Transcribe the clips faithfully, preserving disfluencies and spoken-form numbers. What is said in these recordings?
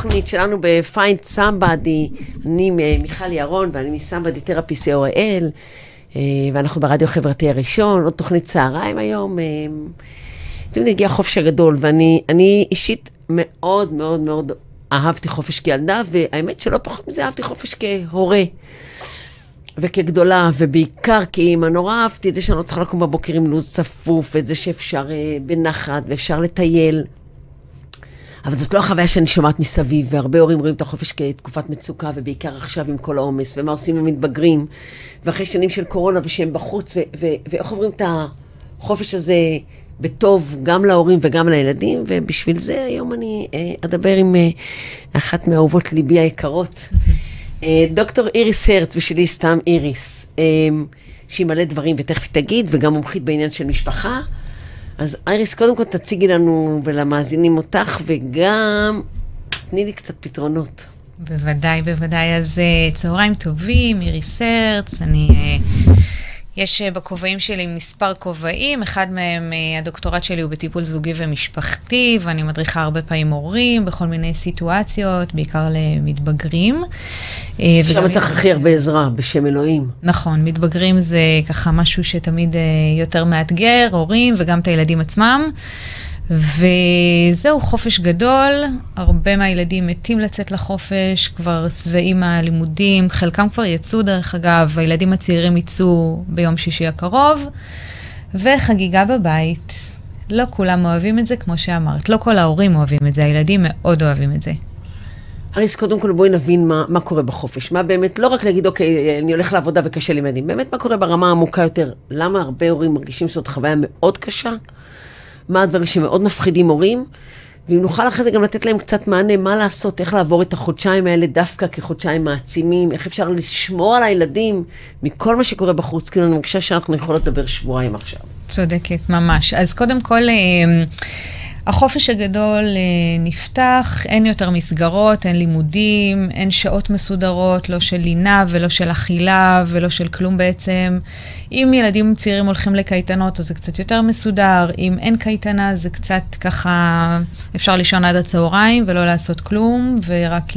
התוכנית שלנו ב-Find Somebody, אני מיכל ירון ואני מסמבדי תרפיסט אוראל, ואנחנו ברדיו חברתי הראשון, עוד תוכנית צהריים היום, אתם יודעים, הגיע החופש הגדול, ואני אישית מאוד מאוד מאוד אהבתי חופש כילדה, והאמת שלא פחות מזה אהבתי חופש כהורה וכגדולה, ובעיקר כאימא, נורא אהבתי את זה שאני לא צריכה לקום בבוקר עם לוז צפוף, את זה שאפשר בנחת ואפשר לטייל, אבל זאת לא החוויה שאני שומעת מסביב, והרבה הורים רואים את החופש כתקופת מצוקה, ובעיקר עכשיו עם כל העומס, ומה עושים עם מתבגרים, ואחרי שנים של קורונה ושהם בחוץ, ואיך עוברים את החופש הזה בטוב, גם להורים וגם לילדים, ובשביל זה היום אני אדבר עם אחת מהאהובות ליבי היקרות, דוקטור איריס הרץ, בשבילי סתם איריס, שהיא מלא דברים ותכף תגיד, וגם מומחית בעניין של משפחה. אז איריס, קודם כל תציגי לנו ולמאזינים אותך, וגם תני לי קצת פתרונות. בוודאי, בוודאי. אז צהריים טובים, איריס הרץ, אני... יש בכובעים שלי מספר כובעים, אחד מהם, הדוקטורט שלי הוא בטיפול זוגי ומשפחתי, ואני מדריכה הרבה פעמים הורים, בכל מיני סיטואציות, בעיקר למתבגרים. שם צריך הכי הרבה עזרה, בשם אלוהים. נכון, מתבגרים זה ככה משהו שתמיד יותר מאתגר, הורים וגם את הילדים עצמם. וזהו, חופש גדול, הרבה מהילדים מתים לצאת לחופש, כבר שבעים מהלימודים, חלקם כבר יצאו דרך אגב, הילדים הצעירים יצאו ביום שישי הקרוב, וחגיגה בבית. לא כולם אוהבים את זה, כמו שאמרת, לא כל ההורים אוהבים את זה, הילדים מאוד אוהבים את זה. איריס, קודם כל בואי נבין מה, מה קורה בחופש, מה באמת, לא רק להגיד, אוקיי, אני הולך לעבודה וקשה לי מדים, באמת מה קורה ברמה העמוקה יותר, למה הרבה הורים מרגישים שזאת חוויה מאוד קשה? מה הדברים שמאוד מפחידים הורים, ואם נוכל אחרי זה גם לתת להם קצת מענה, מה לעשות, איך לעבור את החודשיים האלה דווקא כחודשיים מעצימים, איך אפשר לשמור על הילדים מכל מה שקורה בחוץ, כאילו אני מרגישה שאנחנו יכולות לדבר שבועיים עכשיו. צודקת, ממש. אז קודם כל, החופש הגדול נפתח, אין יותר מסגרות, אין לימודים, אין שעות מסודרות, לא של לינה ולא של אכילה ולא של כלום בעצם. אם ילדים צעירים הולכים לקייטנות, אז זה קצת יותר מסודר. אם אין קייטנה, זה קצת ככה, אפשר לישון עד הצהריים ולא לעשות כלום, ורק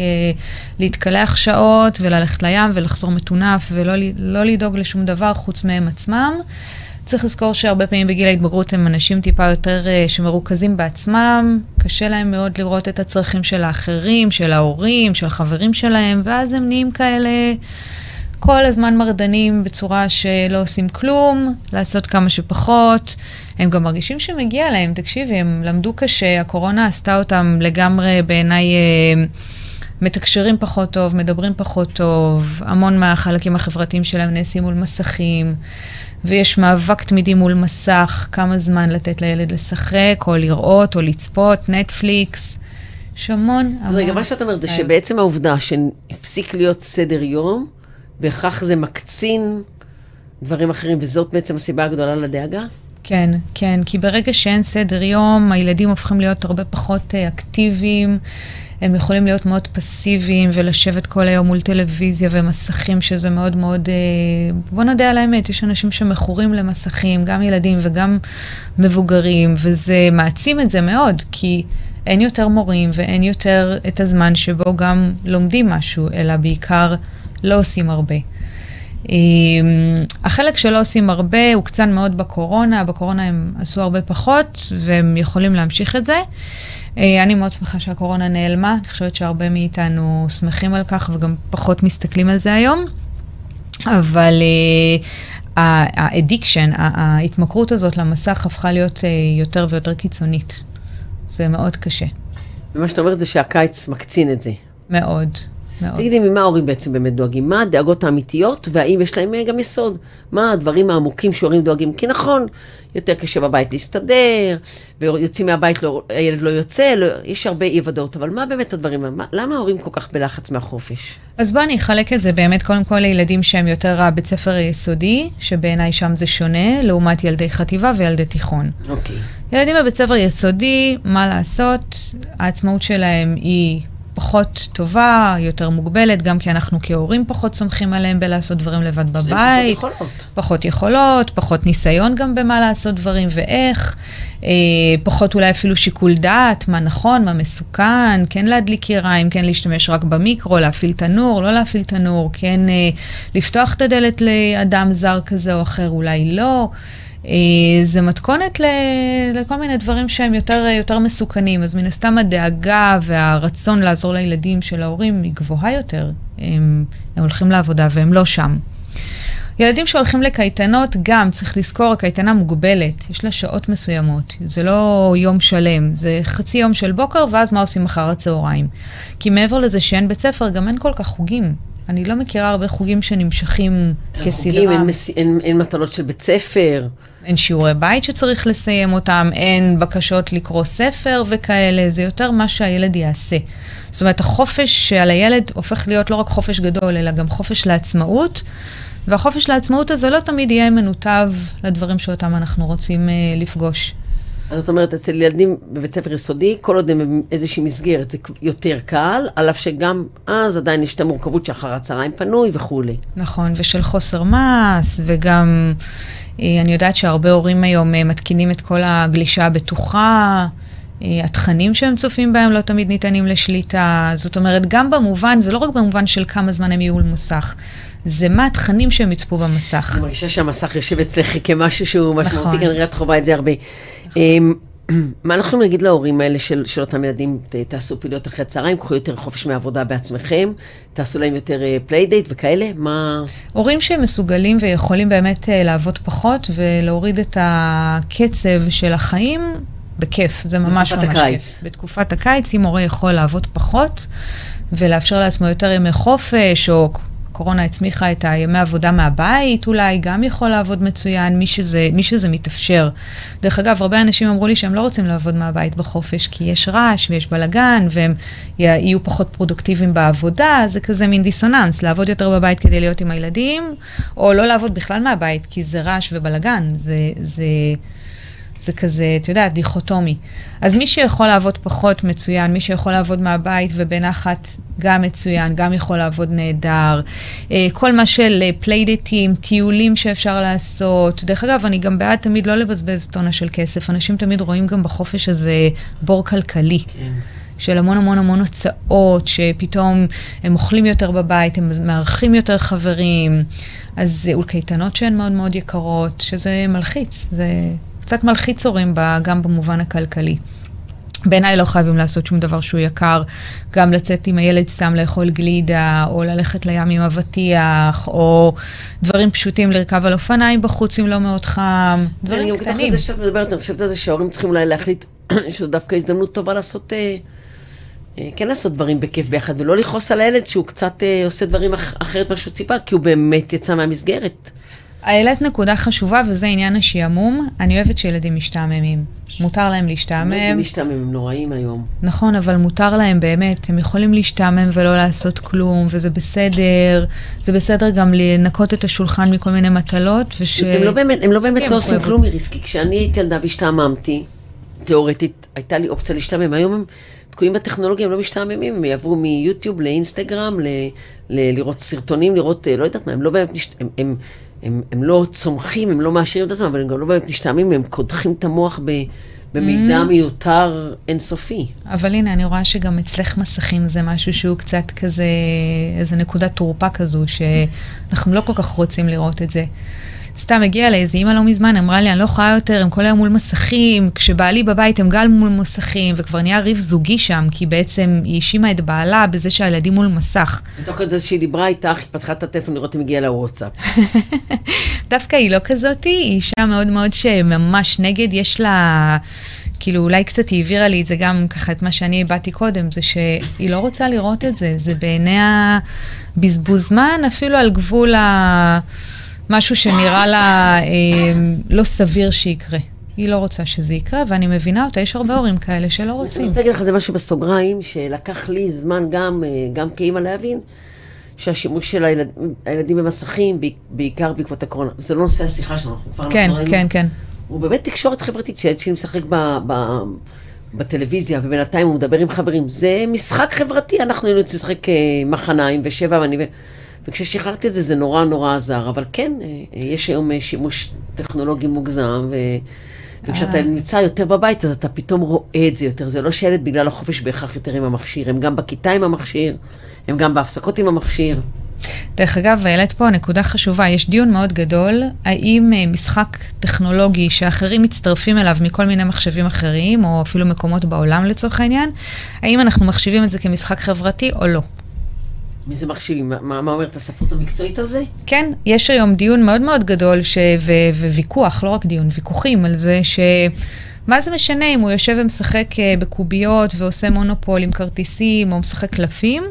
להתקלח שעות וללכת לים ולחזור מטונף ולא לא לדאוג לשום דבר חוץ מהם עצמם. צריך לזכור שהרבה פעמים בגיל ההתבגרות הם אנשים טיפה יותר שמרוכזים בעצמם, קשה להם מאוד לראות את הצרכים של האחרים, של ההורים, של חברים שלהם, ואז הם נהיים כאלה כל הזמן מרדנים בצורה שלא עושים כלום, לעשות כמה שפחות, הם גם מרגישים שמגיע להם, תקשיבי, הם למדו קשה, הקורונה עשתה אותם לגמרי בעיניי, מתקשרים פחות טוב, מדברים פחות טוב, המון מהחלקים החברתיים שלהם נעשים מול מסכים, ויש מאבק תמידי מול מסך, כמה זמן לתת לילד לשחק, או לראות, או לצפות, נטפליקס, שמון. אז רגע, מה שאת אומרת, זה שבעצם העובדה שהפסיק להיות סדר יום, בהכרח זה מקצין דברים אחרים, וזאת בעצם הסיבה הגדולה לדאגה? כן, כן, כי ברגע שאין סדר יום, הילדים הופכים להיות הרבה פחות אקטיביים, הם יכולים להיות מאוד פסיביים ולשבת כל היום מול טלוויזיה ומסכים, שזה מאוד מאוד, בוא נדע על האמת, יש אנשים שמכורים למסכים, גם ילדים וגם מבוגרים, וזה מעצים את זה מאוד, כי אין יותר מורים ואין יותר את הזמן שבו גם לומדים משהו, אלא בעיקר לא עושים הרבה. החלק שלא עושים הרבה הוא קצן מאוד בקורונה, בקורונה הם עשו הרבה פחות והם יכולים להמשיך את זה. אני מאוד שמחה שהקורונה נעלמה, אני חושבת שהרבה מאיתנו שמחים על כך וגם פחות מסתכלים על זה היום, אבל האדיקשן, ההתמכרות הזאת למסך הפכה להיות יותר ויותר קיצונית, זה מאוד קשה. ומה שאת אומרת זה שהקיץ מקצין את זה. מאוד. תגידי, ממה ההורים בעצם באמת דואגים? מה הדאגות האמיתיות, והאם יש להם גם יסוד? מה הדברים העמוקים שהורים דואגים? כי נכון, יותר קשה בבית להסתדר, ויוצאים מהבית, הילד לא יוצא, יש הרבה אי-ודאות, אבל מה באמת הדברים? למה ההורים כל כך בלחץ מהחופש? אז בוא אני אחלק את זה באמת קודם כל לילדים שהם יותר הבית ספר היסודי, שבעיניי שם זה שונה, לעומת ילדי חטיבה וילדי תיכון. אוקיי. ילדים בבית ספר יסודי, מה לעשות? העצמאות שלהם היא פחות טובה, יותר מוגבלת, גם כי אנחנו כהורים פחות סומכים עליהם בלעשות דברים לבד בבית. פחות יכולות. פחות יכולות, פחות ניסיון גם במה לעשות דברים ואיך. פחות אולי אפילו שיקול דעת, מה נכון, מה מסוכן, כן להדליק יריים, כן להשתמש רק במיקרו, להפעיל תנור, לא להפעיל תנור, כן לפתוח את הדלת לאדם זר כזה או אחר, אולי לא. זה מתכונת לכל מיני דברים שהם יותר, יותר מסוכנים, אז מן הסתם הדאגה והרצון לעזור לילדים של ההורים היא גבוהה יותר. הם, הם הולכים לעבודה והם לא שם. ילדים שהולכים לקייטנות, גם צריך לזכור, הקייטנה מוגבלת, יש לה שעות מסוימות, זה לא יום שלם, זה חצי יום של בוקר, ואז מה עושים אחר הצהריים? כי מעבר לזה שאין בית ספר, גם אין כל כך חוגים. אני לא מכירה הרבה חוגים שנמשכים כסדרה. אין מטלות של בית ספר. אין שיעורי בית שצריך לסיים אותם, אין בקשות לקרוא ספר וכאלה, זה יותר מה שהילד יעשה. זאת אומרת, החופש שעל הילד הופך להיות לא רק חופש גדול, אלא גם חופש לעצמאות, והחופש לעצמאות הזה לא תמיד יהיה מנותב לדברים שאותם אנחנו רוצים לפגוש. אז זאת אומרת, אצל ילדים בבית ספר יסודי, כל עוד הם איזושהי מסגרת, זה יותר קל, על אף שגם אז עדיין יש את המורכבות שאחר הצהריים פנוי וכו'. נכון, ושל חוסר מס, וגם אני יודעת שהרבה הורים היום מתקינים את כל הגלישה הבטוחה, התכנים שהם צופים בהם לא תמיד ניתנים לשליטה, זאת אומרת, גם במובן, זה לא רק במובן של כמה זמן הם יהיו למוסך, זה מה התכנים שהם יצפו במסך. אני מרגישה שהמסך יושב אצלך כמשהו שהוא משמעותי, כנראה את חובה את זה הרבה. מה אנחנו נגיד להורים האלה של אותם ילדים, תעשו פעילויות אחרי הצהריים, קחו יותר חופש מהעבודה בעצמכם, תעשו להם יותר פליידייט וכאלה, מה... הורים שהם מסוגלים ויכולים באמת לעבוד פחות, ולהוריד את הקצב של החיים בכיף, זה ממש ממש כיף. בתקופת הקיץ, אם הורה יכול לעבוד פחות, ולאפשר לעצמו יותר ימי חופש, או... קורונה הצמיחה את הימי עבודה מהבית, אולי גם יכול לעבוד מצוין, מי שזה, מי שזה מתאפשר. דרך אגב, הרבה אנשים אמרו לי שהם לא רוצים לעבוד מהבית בחופש, כי יש רעש ויש בלגן, והם יהיו פחות פרודוקטיביים בעבודה, זה כזה מין דיסוננס, לעבוד יותר בבית כדי להיות עם הילדים, או לא לעבוד בכלל מהבית, כי זה רעש ובלגן, זה, זה, זה כזה, אתה יודע, דיכוטומי. אז מי שיכול לעבוד פחות מצוין, מי שיכול לעבוד מהבית ובנחת גם מצוין, גם יכול לעבוד נהדר. כל מה של פליידייטים, טיולים שאפשר לעשות. דרך אגב, אני גם בעד תמיד לא לבזבז טונה של כסף. אנשים תמיד רואים גם בחופש הזה בור כלכלי. כן. של המון המון המון הוצאות, שפתאום הם אוכלים יותר בבית, הם מארחים יותר חברים. אז קייטנות שהן מאוד מאוד יקרות, שזה מלחיץ, זה... קצת מלחיץ הורים גם במובן הכלכלי. בעיניי לא חייבים לעשות שום דבר שהוא יקר, גם לצאת עם הילד סתם לאכול גלידה, או ללכת לים עם אבטיח, או דברים פשוטים לרכב על אופניים בחוץ אם לא מאוד חם, דברים קטנים. אני חושבת את זה שאת מדברת, אני חושבת את זה שההורים צריכים אולי להחליט שזו דווקא הזדמנות טובה לעשות, כן לעשות דברים בכיף ביחד, ולא לכעוס על הילד שהוא קצת עושה דברים אחרת מה שהוא ציפה, כי הוא באמת יצא מהמסגרת. העלית נקודה חשובה, וזה עניין השעמום. אני אוהבת שילדים משתעממים. מותר להם להשתעמם. משתעמם הם נוראים היום. נכון, אבל מותר להם באמת. הם יכולים להשתעמם ולא לעשות כלום, וזה בסדר. זה בסדר גם לנקות את השולחן מכל מיני מטלות, וש... הם לא באמת, הם לא באמת לא עושים כלום מריס, כי כשאני הייתי ילדה והשתעממתי, תיאורטית, הייתה לי אופציה להשתעמם. היום הם תקועים בטכנולוגיה, הם לא משתעממים. הם יעברו מיוטיוב לאינסטגרם, ל... ל... לראות סרטונים, לראות, לא יודעת מה, הם לא באמת נשת... הם, הם... הם, הם לא צומחים, הם לא מאשרים את עצמם, אבל הם גם לא באמת משתעמים, הם קודחים את המוח ב, במידע mm. מיותר אינסופי. אבל הנה, אני רואה שגם אצלך מסכים זה משהו שהוא קצת כזה, איזו נקודת תורפה כזו, שאנחנו לא כל כך רוצים לראות את זה. סתם הגיעה לאיזו אימא לא מזמן, אמרה לי, אני לא חיה יותר, הם כל היום מול מסכים, כשבעלי בבית הם גל מול מסכים, וכבר נהיה ריב זוגי שם, כי בעצם היא האשימה את בעלה בזה שהילדים מול מסך. בתוך כזה שהיא דיברה איתך, היא פתחה את הטלפון לראות אם הגיעה לוואטסאפ. דווקא היא לא כזאת, היא אישה מאוד מאוד שממש נגד, יש לה... כאילו אולי קצת היא העבירה לי את זה גם ככה, את מה שאני הבאתי קודם, זה שהיא לא רוצה לראות את זה, זה בעיניה בזבוז זמן, אפילו על גבול ה... משהו שנראה לה אה, לא סביר שיקרה. היא לא רוצה שזה יקרה, ואני מבינה אותה, יש הרבה הורים כאלה שלא רוצים. אני רוצה להגיד לך, זה משהו בסוגריים, שלקח לי זמן גם, גם כאימא להבין, שהשימוש של הילד, הילדים במסכים, בעיקר בעקבות הקורונה, זה לא נושא השיחה שלנו, אנחנו כבר כן, נחרנו. כן, כן. הוא באמת תקשורת חברתית, שהילד שלי משחק ב, ב, בטלוויזיה, ובינתיים הוא מדבר עם חברים, זה משחק חברתי, אנחנו היינו יוצאים משחק מחניים ושבע, ואני... וכששחררתי את זה, זה נורא נורא עזר, אבל כן, יש היום שימוש טכנולוגי מוגזם, וכשאתה נמצא יותר בבית, אז אתה פתאום רואה את זה יותר. זה לא שילד בגלל החופש בהכרח יותר עם המכשיר. הם גם בכיתה עם המכשיר, הם גם בהפסקות עם המכשיר. דרך אגב, העלית פה נקודה חשובה. יש דיון מאוד גדול, האם משחק טכנולוגי שאחרים מצטרפים אליו מכל מיני מחשבים אחרים, או אפילו מקומות בעולם לצורך העניין, האם אנחנו מחשיבים את זה כמשחק חברתי או לא? מי זה מחשיבים? מה, מה אומרת הספרות המקצועית על זה? כן, יש היום דיון מאוד מאוד גדול ש... ו... וויכוח, לא רק דיון, ויכוחים על זה ש... מה זה משנה אם הוא יושב ומשחק בקוביות ועושה מונופול עם כרטיסים או משחק קלפים?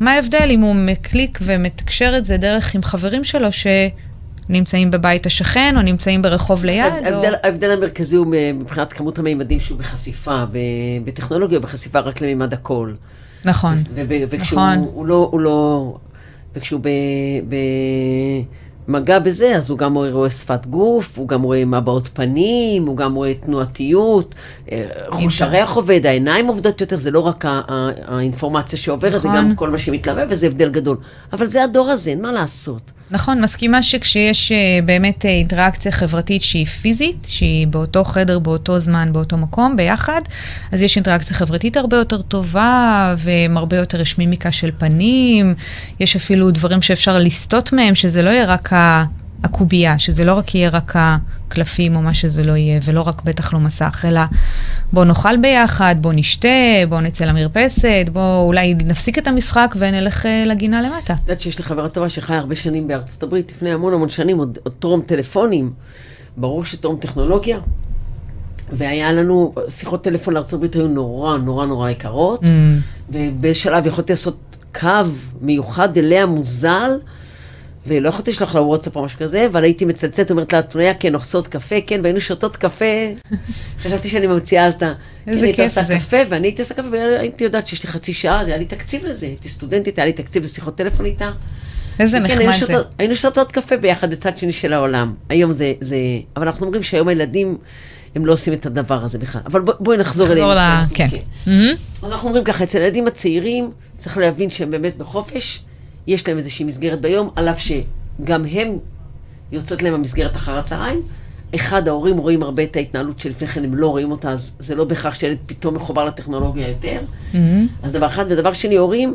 מה ההבדל אם הוא מקליק ומתקשר את זה דרך עם חברים שלו שנמצאים בבית השכן או נמצאים ברחוב ליד? ההבדל, או... ההבדל המרכזי הוא מבחינת כמות המימדים שהוא בחשיפה, בטכנולוגיה הוא בחשיפה רק למימד הכל. נכון, נכון. וכשהוא במגע בזה, אז הוא גם רואה שפת גוף, הוא גם רואה מבעות פנים, הוא גם רואה תנועתיות, חוש הריח עובד, העיניים עובדות יותר, זה לא רק האינפורמציה שעוברת, זה גם כל מה שמתלווה, וזה הבדל גדול. אבל זה הדור הזה, אין מה לעשות. נכון, מסכימה שכשיש באמת אינטראקציה חברתית שהיא פיזית, שהיא באותו חדר, באותו זמן, באותו מקום, ביחד, אז יש אינטראקציה חברתית הרבה יותר טובה, והרבה יותר יש מימיקה של פנים, יש אפילו דברים שאפשר לסטות מהם, שזה לא יהיה רק הקובייה, שזה לא רק יהיה רק הקלפים או מה שזה לא יהיה, ולא רק בטח לא מסך, אלא בוא נאכל ביחד, בוא נשתה, בוא נצא למרפסת, בוא אולי נפסיק את המשחק ונלך לגינה למטה. את יודעת שיש לי חברה טובה שחיה הרבה שנים בארצות הברית, לפני המון המון שנים, עוד טרום טלפונים, ברור שטרום טכנולוגיה, והיה לנו, שיחות טלפון לארצות הברית היו נורא נורא נורא יקרות, ובשלב יכולתי לעשות קו מיוחד אליה מוזל, ולא יכולתי לשלוח לה וואטסאפ או משהו כזה, אבל הייתי מצלצת, אומרת לה, פנויה, כן, עושות קפה, כן, והיינו שותות קפה. חשבתי שאני ממציאה אז לה, כן, הייתי עושה קפה, ואני הייתי עושה קפה, והייתי יודעת שיש לי חצי שעה, היה לי תקציב לזה, הייתי סטודנטית, היה לי תקציב לשיחות טלפון איתה. איזה נחמד זה. היינו שותות קפה ביחד לצד שני של העולם. היום זה, אבל אנחנו אומרים שהיום הילדים, הם לא עושים את הדבר הזה בכלל. אבל בואי נחזור אליהם. אז אנחנו אומרים ככה, אצל הילדים הצעירים, צריך להבין שהם באמת בחופש, יש להם איזושהי מסגרת ביום, עליו שגם הם יוצאות להם המסגרת אחר הצהריים. אחד, ההורים רואים הרבה את ההתנהלות שלפני כן, הם לא רואים אותה, אז זה לא בכך שילד פתאום מחובר לטכנולוגיה יותר. Mm-hmm. אז דבר אחד, ודבר שני, הורים,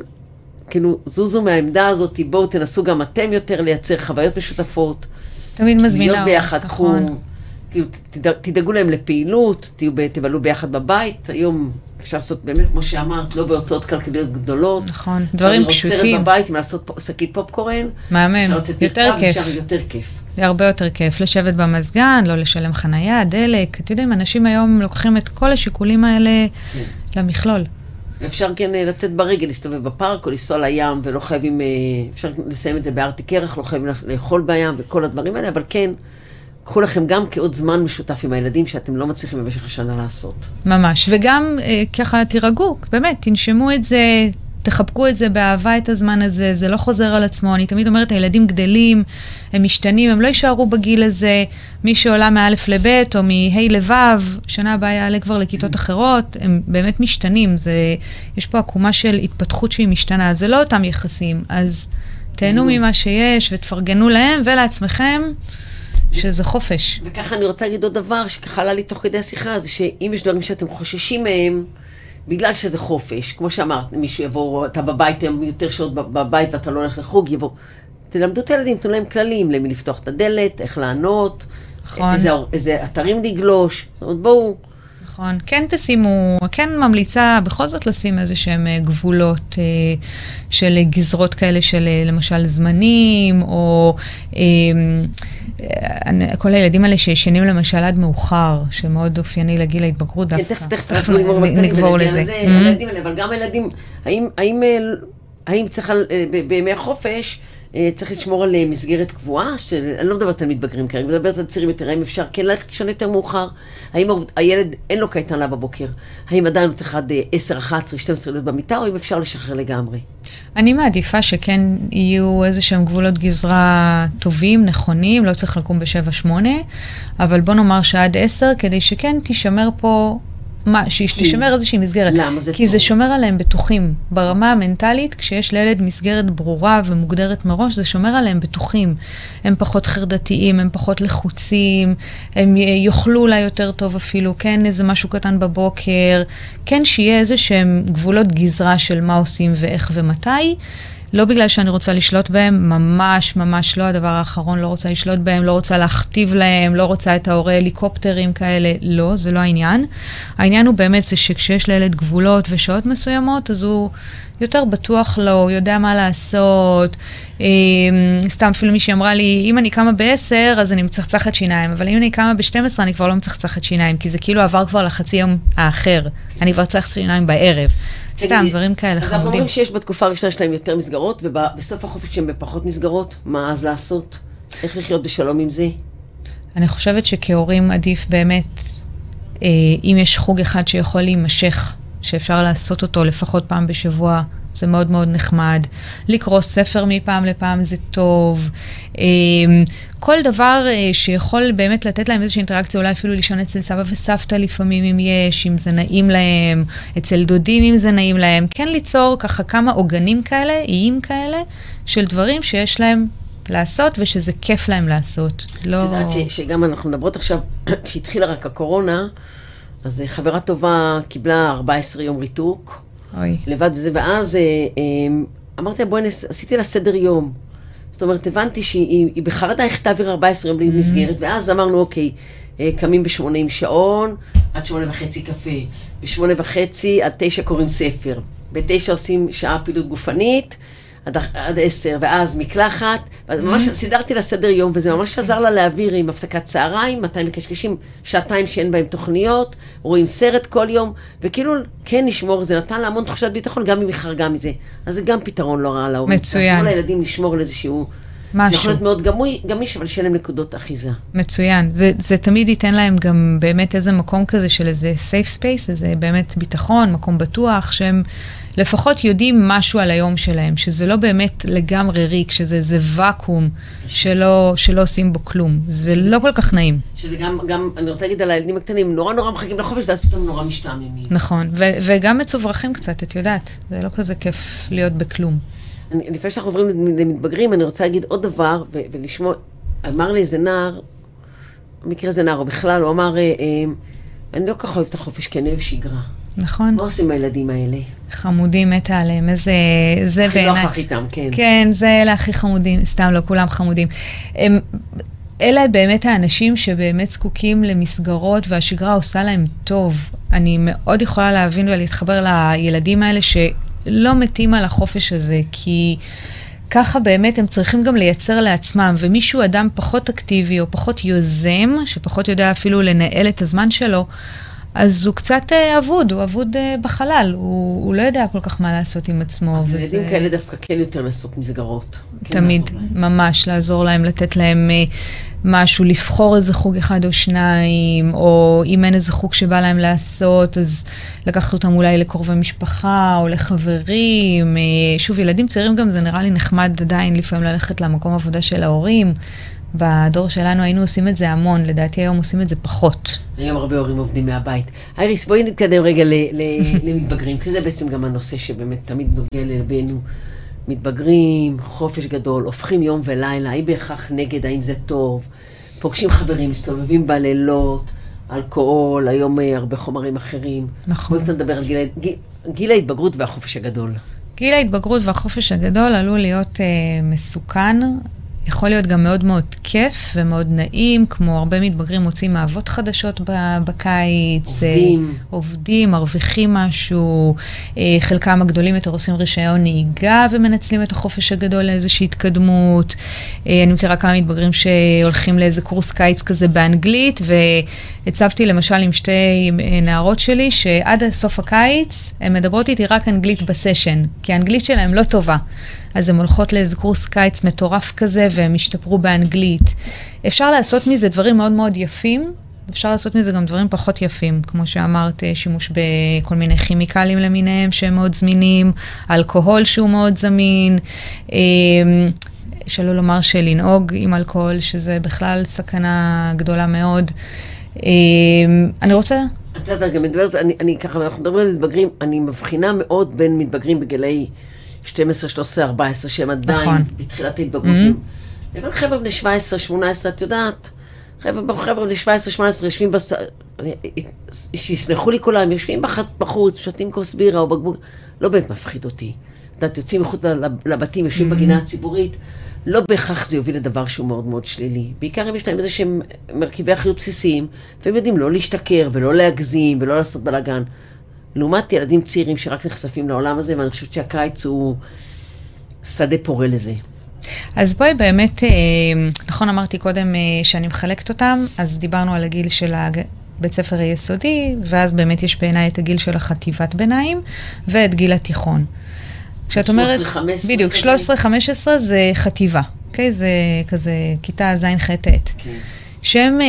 כאילו, זוזו מהעמדה הזאת, בואו תנסו גם אתם יותר לייצר חוויות משותפות. תמיד מזמינה. להיות ביחד, נכון. כאילו, תדאג, תדאגו להם לפעילות, תהיו, תבלו ביחד בבית, היום... אפשר לעשות באמת, כמו שאמרת, לא בהוצאות כלכליות גדולות. נכון, דברים פשוטים. אפשר לראות סרט בבית, לעשות שקית פופקורן. מהמם, יותר כיף. יותר כיף. זה הרבה יותר כיף. לשבת במזגן, לא לשלם חנייה, דלק. אתה יודע, אנשים היום לוקחים את כל השיקולים האלה למכלול. אפשר כן לצאת ברגל, להסתובב בפארק או לנסוע לים, ולא חייבים, אפשר לסיים את זה בארטי קרח, לא חייבים לאכול בים וכל הדברים האלה, אבל כן... קחו לכם גם כעוד זמן משותף עם הילדים שאתם לא מצליחים במשך השנה לעשות. ממש, וגם ככה תירגעו, באמת, תנשמו את זה, תחבקו את זה באהבה את הזמן הזה, זה לא חוזר על עצמו, אני תמיד אומרת, הילדים גדלים, הם משתנים, הם לא יישארו בגיל הזה, מי שעולה מאלף לבית או מהי לבב, שנה הבאה יעלה כבר לכיתות אחרות, הם באמת משתנים, זה, יש פה עקומה של התפתחות שהיא משתנה, זה לא אותם יחסים, אז תהנו ממה שיש ותפרגנו להם ולעצמכם, שזה חופש. וככה אני רוצה להגיד עוד דבר, שככה עלה לי תוך כדי השיחה, זה שאם יש דברים שאתם חוששים מהם, בגלל שזה חופש, כמו שאמרת, מישהו יבוא, אתה בבית, היום יותר שעות בבית, ואתה לא הולך לחוג, יבוא. תלמדו את הילדים, תנו להם כללים, למי לפתוח את הדלת, איך לענות, נכון. איזה, איזה אתרים לגלוש, זאת אומרת, בואו. נכון, כן תשימו, כן ממליצה בכל זאת לשים איזה שהם גבולות של גזרות כאלה של למשל זמנים, או כל הילדים האלה שישנים למשל עד מאוחר, שמאוד אופייני לגיל ההתבגרות דווקא. תכף נגבור לזה. אבל גם הילדים, האם צריך בימי החופש, צריך לשמור על מסגרת קבועה, אני לא מדברת על מתבגרים כרגע, מדברת על צעירים יותר, האם אפשר כן ללכת לישון יותר מאוחר, האם הילד אין לו קייטנה בבוקר, האם עדיין הוא צריך עד עשר, אחת עשרה, שתים עשרה להיות במיטה, או אם אפשר לשחרר לגמרי? אני מעדיפה שכן יהיו איזה שהם גבולות גזרה טובים, נכונים, לא צריך לקום ב-שבע שמונה, אבל בוא נאמר שעד עשר, כדי שכן תישמר פה מה, שתשמר איזושהי מסגרת. למה זה טוב? כי זה שומר עליהם בטוחים. ברמה המנטלית, כשיש לילד מסגרת ברורה ומוגדרת מראש, זה שומר עליהם בטוחים. הם פחות חרדתיים, הם פחות לחוצים, הם יאכלו אולי יותר טוב אפילו, כן, איזה משהו קטן בבוקר, כן, שיהיה איזה שהם גבולות גזרה של מה עושים ואיך ומתי, לא בגלל שאני רוצה לשלוט בהם, ממש ממש לא, הדבר האחרון, לא רוצה לשלוט בהם, לא רוצה להכתיב להם, לא רוצה את ההורי הליקופטרים כאלה, לא, זה לא העניין. העניין הוא באמת זה שכשיש לילד גבולות ושעות מסוימות, אז הוא יותר בטוח לו, הוא יודע מה לעשות, סתם אפילו מישהי אמרה לי, אם אני קמה ב-עשר, אז אני מצחצחת שיניים, אבל אם אני קמה ב-שתים עשרה, אני כבר לא מצחצחת שיניים, כי זה כאילו עבר כבר לחצי יום האחר, אני כבר צחצחת שיניים בערב. סתם, דברים כאלה חמודים. אז אנחנו אומרים שיש בתקופה הראשונה שלהם יותר מסגרות, ובסוף החופש שהם בפחות מסגרות, מה אז לעשות? איך לחיות בשלום עם זה? אני חושבת שכהורים עדיף באמת, אם יש חוג אחד שיכול להימשך, שאפשר לעשות אותו לפחות פעם בשבוע, זה מאוד מאוד נחמד. לקרוא ספר מפעם לפעם זה טוב. כל דבר שיכול באמת לתת להם איזושהי אינטראקציה, אולי אפילו לישון אצל סבא וסבתא לפעמים אם יש, אם זה נעים להם, אצל דודים אם זה נעים להם. כן ליצור ככה כמה עוגנים כאלה, איים כאלה, של דברים שיש להם לעשות ושזה כיף להם לעשות. לא... את יודעת ש- שגם אנחנו מדברות עכשיו, כשהתחילה רק הקורונה, אז חברה טובה קיבלה ארבעה עשר יום ריתוק, אוי. לבד וזה, ואז אמרתי לה, בואי, עשיתי לה סדר יום. זאת אומרת, הבנתי שהיא בחרדה איך תעביר ארבעה עשר יום בלי מסגרת, ואז אמרנו, אוקיי, קמים בשמונה עם שעון, עד שמונה וחצי קפה, בשמונה וחצי עד תשע קוראים ספר, בתשע עושים שעה פעילות גופנית, עד עשר, ואז מקלחת, ממש סידרתי לה סדר יום, וזה ממש עזר לה להעביר עם הפסקת צהריים, מאתיים מקשקשים, שעתיים שאין בהם תוכניות, רואים סרט כל יום, וכאילו כן לשמור, זה נתן לה המון תחושת ביטחון, גם אם היא חרגה מזה. אז זה גם פתרון לא רע להורים. מצוין. לעזור לילדים לשמור על איזשהו... משהו. זה יכול להיות מאוד גמוי, גמיש, אבל שיהיה להם נקודות אחיזה. מצוין. זה, זה תמיד ייתן להם גם באמת איזה מקום כזה של איזה safe space, איזה באמת ביטחון, מקום בטוח, שהם לפחות יודעים משהו על היום שלהם, שזה לא באמת לגמרי ריק, שזה איזה וקום שלא, שלא עושים בו כלום. זה שזה, לא כל כך נעים. שזה גם, גם, אני רוצה להגיד על הילדים הקטנים, נורא נורא מחכים לחופש, ואז פתאום נורא משתעממים. נכון, ו, וגם מצוברחים קצת, את יודעת. זה לא כזה כיף להיות בכלום. אני, לפני שאנחנו עוברים למתבגרים, אני רוצה להגיד עוד דבר, ו- ולשמוע, אמר לי איזה נער, במקרה זה נער, או בכלל, הוא אמר, אני לא כך אוהב את החופש, כי אני אוהב שגרה. נכון. מה עושים הילדים האלה? חמודים, מתה עליהם, איזה... זה הכי בעיני... לא הכי איתם, כן. כן, זה אלה הכי חמודים, סתם לא, כולם חמודים. הם... אלה באמת האנשים שבאמת זקוקים למסגרות, והשגרה עושה להם טוב. אני מאוד יכולה להבין ולהתחבר לילדים האלה ש... לא מתים על החופש הזה, כי ככה באמת הם צריכים גם לייצר לעצמם, ומישהו אדם פחות אקטיבי או פחות יוזם, שפחות יודע אפילו לנהל את הזמן שלו, אז הוא קצת עבוד, הוא עבוד בחלל, הוא, הוא לא יודע כל כך מה לעשות עם עצמו. אז ילדים וזה... כאלה דווקא כן יותר לעשות מסגרות. תמיד, כן ממש, לעזור להם, לתת להם משהו, לבחור איזה חוג אחד או שניים, או אם אין איזה חוג שבא להם לעשות, אז לקחת אותם אולי לקורבי משפחה, או לחברים. שוב, ילדים צעירים גם זה נראה לי נחמד עדיין, לפעמים ללכת למקום עבודה של ההורים, בדור שלנו היינו עושים את זה המון, לדעתי היום עושים את זה פחות. היום הרבה הורים עובדים מהבית. אייריס, בואי נתקדם רגע למתבגרים, כי זה בעצם גם הנושא שבאמת תמיד נוגע ללבנו. מתבגרים, חופש גדול, הופכים יום ולילה, האם בהכרח נגד, האם זה טוב, פוגשים חברים, מסתובבים בלילות, אלכוהול, היום הרבה חומרים אחרים. נכון. בואי נדבר על גיל ההתבגרות והחופש הגדול. גיל ההתבגרות והחופש הגדול עלול להיות מסוכן, יכול להיות גם מאוד מאוד כיף ומאוד נעים, כמו הרבה מתבגרים מוצאים אהבות חדשות בקיץ, עובדים, עובדים מרוויחים משהו, חלקם הגדולים יותר עושים רישיון נהיגה ומנצלים את החופש הגדול לאיזושהי התקדמות. אני מכירה כמה מתבגרים שהולכים לאיזה קורס קיץ כזה באנגלית, והצבתי למשל עם שתי נערות שלי, שעד סוף הקיץ הן מדברות איתי רק אנגלית בסשן, כי האנגלית שלהן לא טובה. אז הן הולכות לאיזה קורס קיץ מטורף כזה, והם השתפרו באנגלית. אפשר לעשות מזה דברים מאוד מאוד יפים, אפשר לעשות מזה גם דברים פחות יפים, כמו שאמרת, שימוש בכל מיני כימיקלים למיניהם שהם מאוד זמינים, אלכוהול שהוא מאוד זמין, שלא לומר שלנהוג עם אלכוהול, שזה בכלל סכנה גדולה מאוד. אני רוצה... את יודעת, גם מדברת, אני, אני ככה, אנחנו מדברים על מתבגרים, אני מבחינה מאוד בין מתבגרים בגילאי שתים עשרה, שלוש עשרה, ארבע עשרה, שהם עדיין בתחילת ההתבגרות. לבין חבר'ה בני שבע עשרה, שמונה עשרה, את יודעת, חבר'ה בני שבע עשרה, שמונה עשרה, יושבים בס... שיסנחו לי כולם, יושבים בחוץ, שותים כוס בירה או בקבוק, לא באמת מפחיד אותי. את יוצאים מחוץ לבתים, יושבים בגינה הציבורית, לא בהכרח זה יוביל לדבר שהוא מאוד מאוד שלילי. בעיקר אם יש להם איזה שהם מרכיבי אחריות בסיסיים, והם יודעים לא להשתכר ולא להגזים ולא לעשות בלגן. לעומת ילדים צעירים שרק נחשפים לעולם הזה, ואני חושבת שהקיץ הוא שדה פורה לזה. אז בואי באמת, נכון אמרתי קודם שאני מחלקת אותם, אז דיברנו על הגיל של בית ספר היסודי, ואז באמת יש בעיניי את הגיל של החטיבת ביניים, ואת גיל התיכון. כשאת אומרת, בדיוק, שלוש עשרה חמש עשרה זה חטיבה, אוקיי? זה כזה כיתה זין חטאת. שהם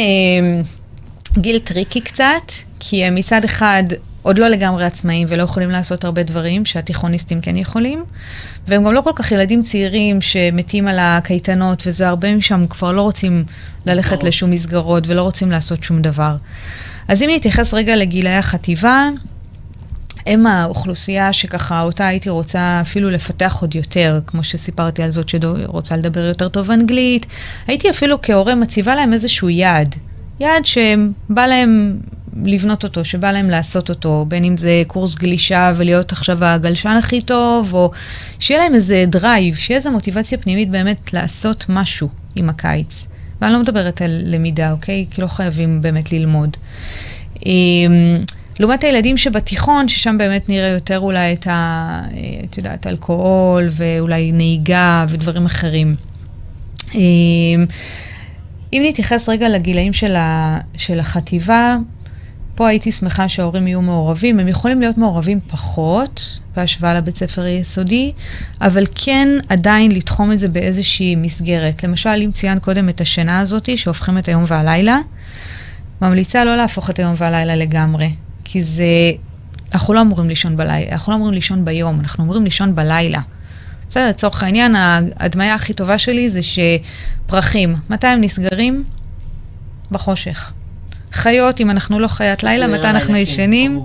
גיל טריקי קצת, כי הם מצד אחד עוד לא לגמרי עצמאים ולא יכולים לעשות הרבה דברים שהתיכוניסטים כן יכולים, והם גם לא כל כך ילדים צעירים שמתים על הקייטנות, וזה הרבה משם כבר לא רוצים ללכת לשום מסגרות ולא רוצים לעשות שום דבר. אז אם נתייחס רגע לגילי החטיבה, הם האוכלוסייה שככה אותה הייתי רוצה אפילו לפתח עוד יותר, כמו שסיפרתי על זאת שרוצה לדבר יותר טוב אנגלית, הייתי אפילו כהורה מציבה להם איזשהו יעד, יעד שבא להם לבנות אותו, שבא להם לעשות אותו, בין אם זה קורס גלישה ולהיות עכשיו הגלשן הכי טוב, או שיהיה להם איזה דרייב, שיהיה איזו מוטיבציה פנימית באמת לעשות משהו עם הקיץ. ואני לא מדברת על למידה, אוקיי? כי לא חייבים באמת ללמוד. לעומת הילדים שבתיכון, ששם באמת נראה יותר אולי את ה... את יודעת, אלכוהול, ואולי נהיגה ודברים אחרים. אם נתייחס רגע לגילאים של החטיבה, פה הייתי שמחה שההורים יהיו מעורבים, הם יכולים להיות מעורבים פחות, בהשוואה לבית ספר היסודי, אבל כן עדיין לתחום את זה באיזושהי מסגרת. למשל, אם ציין קודם את השינה הזאת, שהופכים את היום והלילה, ממליצה לא להפוך את היום והלילה לגמרי, כי זה, אנחנו לא אמורים לישון בלילה, אנחנו לא אמורים לישון ביום, אנחנו אמורים לישון בלילה. בסדר, לצורך העניין, ההדמיה הכי טובה שלי זה שפרחים, מתי הם נסגרים? בחושך. חיות, אם אנחנו לא חיית לילה, מתי אנחנו ישנים?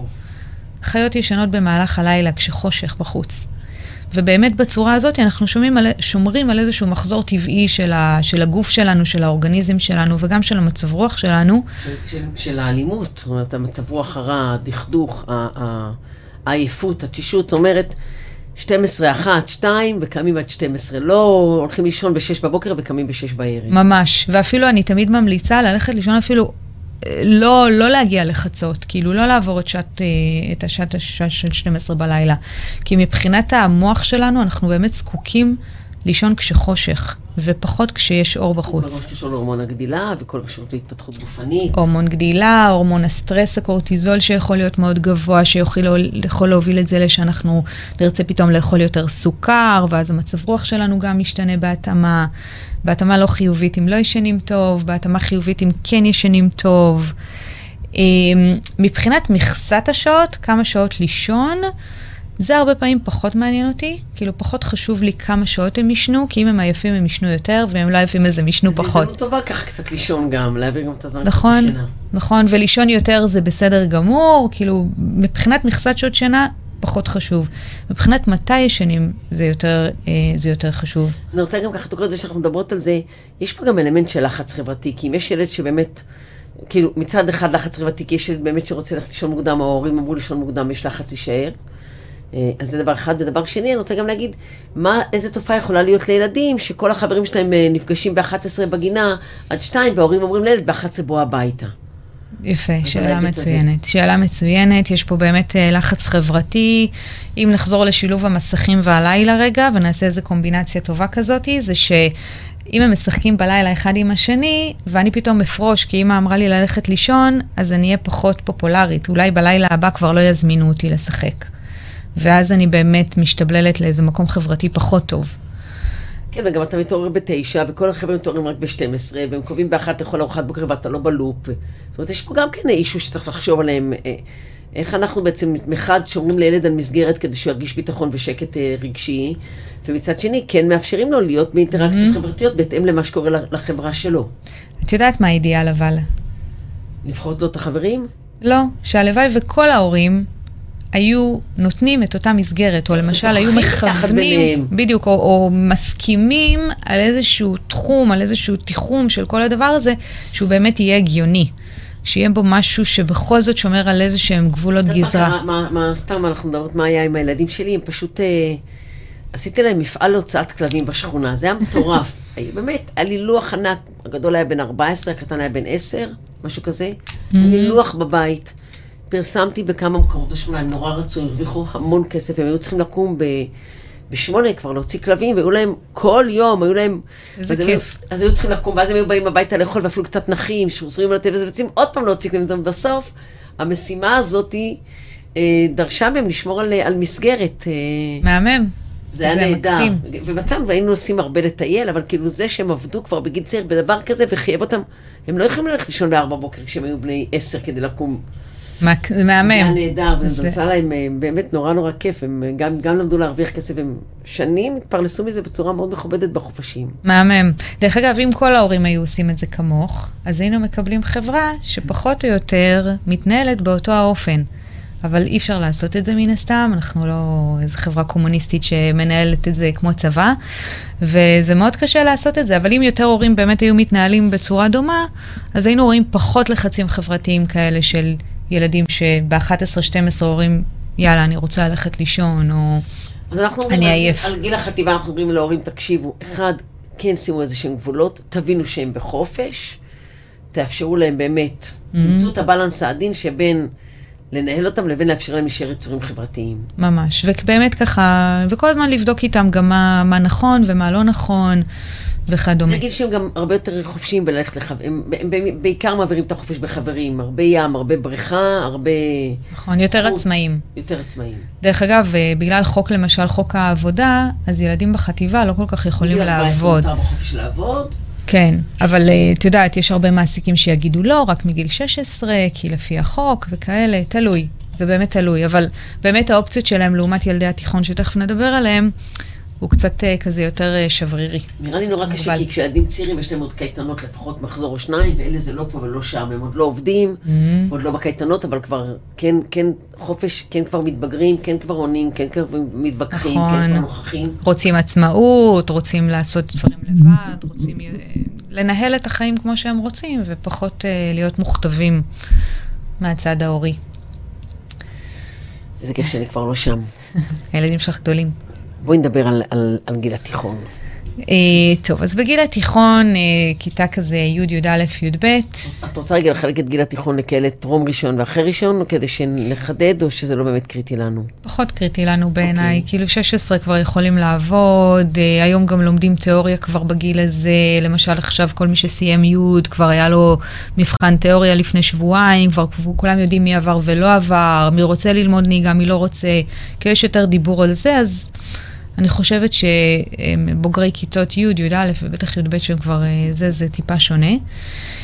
חיות ישנות במהלך הלילה, כשחושך בחוץ. ובאמת בצורה הזאת אנחנו שומרים על איזשהו מחזור טבעי של הגוף שלנו, של האורגניזם שלנו, וגם של המצב רוח שלנו. של האלימות, זאת אומרת, המצב רוח הרע, הדכדוך, העייפות, התשישות, זאת אומרת, שתים עשרה, אחת, שתיים, וקמים עד שתים עשרה. לא הולכים לישון ב-שש בבוקר וקמים ב-שש בערב. ממש, ואפילו אני תמיד ממליצה ללכת לישון אפילו לא, לא להגיע לחצות, כאילו לא לעבור את שעת, את השעת של שתים עשרה בלילה. כי מבחינת המוח שלנו, אנחנו באמת זקוקים לישון כשחושך, ופחות כשיש אור בחוץ. כל מה שקשור להורמון הגדילה, וכל מה שקשור להתפתחות גופנית. הורמון גדילה, הורמון הסטרס, הקורטיזול שיכול להיות מאוד גבוה, שיכול להוביל את זה לשאנחנו נרצה פתאום לאכול יותר סוכר, ואז המצב רוח שלנו גם משתנה בהתאמה. בהתאמה לא חיובית אם לא ישנים טוב, בהתאמה חיובית אם כן ישנים טוב. מבחינת מכסת השעות, כמה שעות לישון, זה הרבה פעמים פחות מעניין אותי, כאילו פחות חשוב לי כמה שעות הם ישנו, כי אם הם עייפים הם ישנו יותר, והם לא עייפים אז הם ישנו פחות. זה טובה ככה קצת לישון גם, להעביר גם את הזמן נכון, של שינה. נכון, ולישון יותר זה בסדר גמור, כאילו מבחינת מכסת שעות שינה, פחות חשוב. מבחינת מתי ישנים זה יותר, זה יותר חשוב. אני רוצה גם ככה תוקרת זה שאנחנו מדברות על זה, יש פה גם אלמנט של לחץ חברתי, כי אם יש ילד שבאמת... כאילו מצד אחד לחץ חברתי, כי יש ילד באמת שרוצה ללכת לישון מוקדם, ההורים אמרו לישון מוקדם, יש לחץ להישאר. אז זה דבר אחד, ודבר שני, אני רוצה גם להגיד, מה, איזה תופעה יכולה להיות לילדים, שכל החברים שלהם נפגשים ב-אחת עשרה בגינה עד שתיים, וההורים אומרים לילד, ב-אחת עשרה בוא הביתה. יפה, שאלה מצוינת. שאלה מצוינת, יש פה באמת לחץ חברתי. אם נחזור לשילוב המסכים והלילה רגע, ונעשה איזו קומבינציה טובה כזאת, זה שאם הם משחקים בלילה אחד עם השני, ואני פתאום מפרוש, כי אמא אמרה לי ללכת לישון, אז אני אהיה פחות פופולרית. אולי בלילה הבא כבר לא יזמינו אותי לשחק. ואז אני באמת משתבללת לאיזה מקום חברתי פחות טוב. כן, וגם אתה מתעורר בתשע, וכל החברים מתעוררים רק ב-שתים עשרה, והם קובעים באחת לכל ארוחת בוקר, ואתה לא בלופ. זאת אומרת, יש פה גם כן אישו שצריך לחשוב עליהם, איך אנחנו בעצם מחד שומרים לילד על מסגרת, כדי שהוא ירגיש ביטחון ושקט רגשי, ומצד שני, כן מאפשרים לו להיות באינטראקציות חברתיות, בהתאם למה שקורה לחברה שלו. את יודעת מה האידיאל אבל? לבחור לו את החברים? לא, שהלוואי וכל ההורים היו נותנים את אותה מסגרת, או למשל היו מכוונים, בדיוק, או, או מסכימים על איזשהו תחום, על איזשהו תיחום של כל הדבר הזה, שהוא באמת יהיה הגיוני. שיהיה בו משהו שבכל זאת שומר על איזה שהם גבולות גזרה. מה, מה, סתם אנחנו מדברות מה היה עם הילדים שלי, הם פשוט, אה, עשיתי להם מפעל להוצאת כלבים בשכונה, זה היה מטורף. באמת, היה לי לוח ענק, הגדול היה בן ארבע עשרה, הקטן היה בן עשר, משהו כזה. היה לי לוח בבית, פרסמתי בכמה מקומות בשכונה, הם נורא רצו, הרוויחו המון כסף, הם היו צריכים לקום ב... בשמונה כבר להוציא כלבים, והיו להם כל יום, היו להם... איזה כיף. אז היו צריכים לקום, ואז הם היו באים הביתה לאכול, ואפילו קצת נחים, שעוזרים לטבע, וזה בעצם עוד פעם להוציא כלבים. בסוף, המשימה הזאת דרשה מהם לשמור על מסגרת. מהמם. זה היה נהדר. ומצאנו, והיינו נוסעים הרבה לטייל, אבל כאילו זה שהם עבדו כבר בגיל צעיר בדבר כזה, וחייב אותם, הם לא יכולים ללכת לישון לארבע בוקר, כשהם היו בני עשר כדי לקום. זה מהמם. זה נהדר, וזה עשה להם באמת נורא נורא כיף, הם גם למדו להרוויח כסף, הם שנים התפרנסו מזה בצורה מאוד מכובדת בחופשים. מהמם. דרך אגב, אם כל ההורים היו עושים את זה כמוך, אז היינו מקבלים חברה שפחות או יותר מתנהלת באותו האופן. אבל אי אפשר לעשות את זה מן הסתם, אנחנו לא איזו חברה קומוניסטית שמנהלת את זה כמו צבא, וזה מאוד קשה לעשות את זה, אבל אם יותר הורים באמת היו מתנהלים בצורה דומה, אז היינו רואים פחות לחצים חברתיים כאלה של... ילדים שב-אחת עשרה שתים עשרה הורים, יאללה, אני רוצה ללכת לישון, או אני עייף. על גיל החטיבה אנחנו אומרים להורים, תקשיבו, אחד, כן שימו איזה שהם גבולות, תבינו שהם בחופש, תאפשרו להם באמת, תמצאו את הבלנס העדין שבין לנהל אותם לבין לאפשר להם להישאר יצורים חברתיים. ממש, ובאמת ככה, וכל הזמן לבדוק איתם גם מה, מה נכון ומה לא נכון, וכדומה. זה גיל שהם גם הרבה יותר חופשיים בללכת לחבר... הם, הם, הם בעיקר מעבירים את החופש בחברים, הרבה ים, הרבה בריכה, הרבה... נכון, יותר חוץ, עצמאים. יותר עצמאים. דרך אגב, בגלל חוק, למשל, חוק העבודה, אז ילדים בחטיבה לא כל כך יכולים לעבוד. ילדים בחופש לעבוד. כן, אבל את יודעת, יש הרבה מעסיקים שיגידו לא, רק מגיל שש עשרה, כי לפי החוק וכאלה, תלוי. זה באמת תלוי, אבל באמת האופציות שלהם לעומת ילדי התיכון שתכף נדבר עליהם, הוא קצת כזה יותר שברירי. נראה לי נורא קשה, כי כשילדים צעירים יש להם עוד קייטנות, לפחות מחזור או שניים, ואלה זה לא פה ולא שם, הם עוד לא עובדים, עוד לא בקייטנות, אבל כבר כן, כן חופש, כן כבר מתבגרים, כן כבר עונים, כן כבר מתווכחים, כן כבר נוכחים. רוצים עצמאות, רוצים לעשות דברים לבד, רוצים לנהל את החיים כמו שהם רוצים, ופחות להיות מוכתבים מהצד ההורי. איזה כיף שאני כבר לא שם. הילדים שלך גדולים. בואי נדבר על, על, על גיל התיכון. טוב, אז בגיל התיכון, כיתה כזה י' י' א' י' ב'. את רוצה רגע לחלק את גיל התיכון לכאלה טרום ראשון ואחרי ראשון, כדי שנחדד, או שזה לא באמת קריטי לנו? פחות קריטי לנו בעיניי, כאילו שש עשרה כבר יכולים לעבוד, היום גם לומדים תיאוריה כבר בגיל הזה, למשל עכשיו כל מי שסיים י' כבר היה לו מבחן תיאוריה לפני שבועיים, כבר כולם יודעים מי עבר ולא עבר, מי רוצה ללמוד נהיגה, מי לא רוצה, כי יש יותר דיבור על זה, אז... אני חושבת שבוגרי כיתות י' י' א' ובטח י' ב' שהם כבר זה, זה טיפה שונה.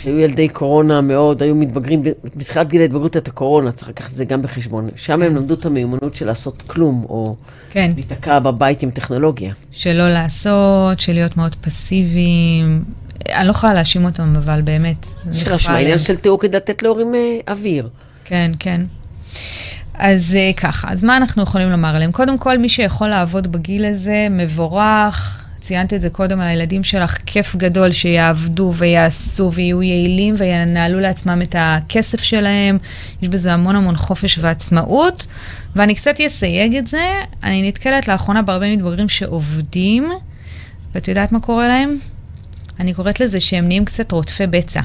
היו ילדי קורונה מאוד, היו מתבגרים, בתחילת גיל ההתבגרות את הקורונה, צריך לקחת את זה גם בחשבון. שם הם למדו את המיומנות של לעשות כלום, או להתעקע בבית עם טכנולוגיה. שלא לעשות, של להיות מאוד פסיביים. אני לא יכולה להאשים אותם, אבל באמת. של השמעניין של תיאור כדי לתת להורים אוויר. כן, כן. אז ככה, אז מה אנחנו יכולים לומר עליהם? קודם כל, מי שיכול לעבוד בגיל הזה, מבורך, ציינת את זה קודם על הילדים שלך, כיף גדול שיעבדו ויעשו ויהיו יעילים וינהלו לעצמם את הכסף שלהם, יש בזה המון המון חופש ועצמאות, ואני קצת אסייג את זה, אני נתקלת לאחרונה בהרבה מתבגרים שעובדים, ואת יודעת מה קורה להם? אני קוראת לזה שהם נהיים קצת רודפי בצע.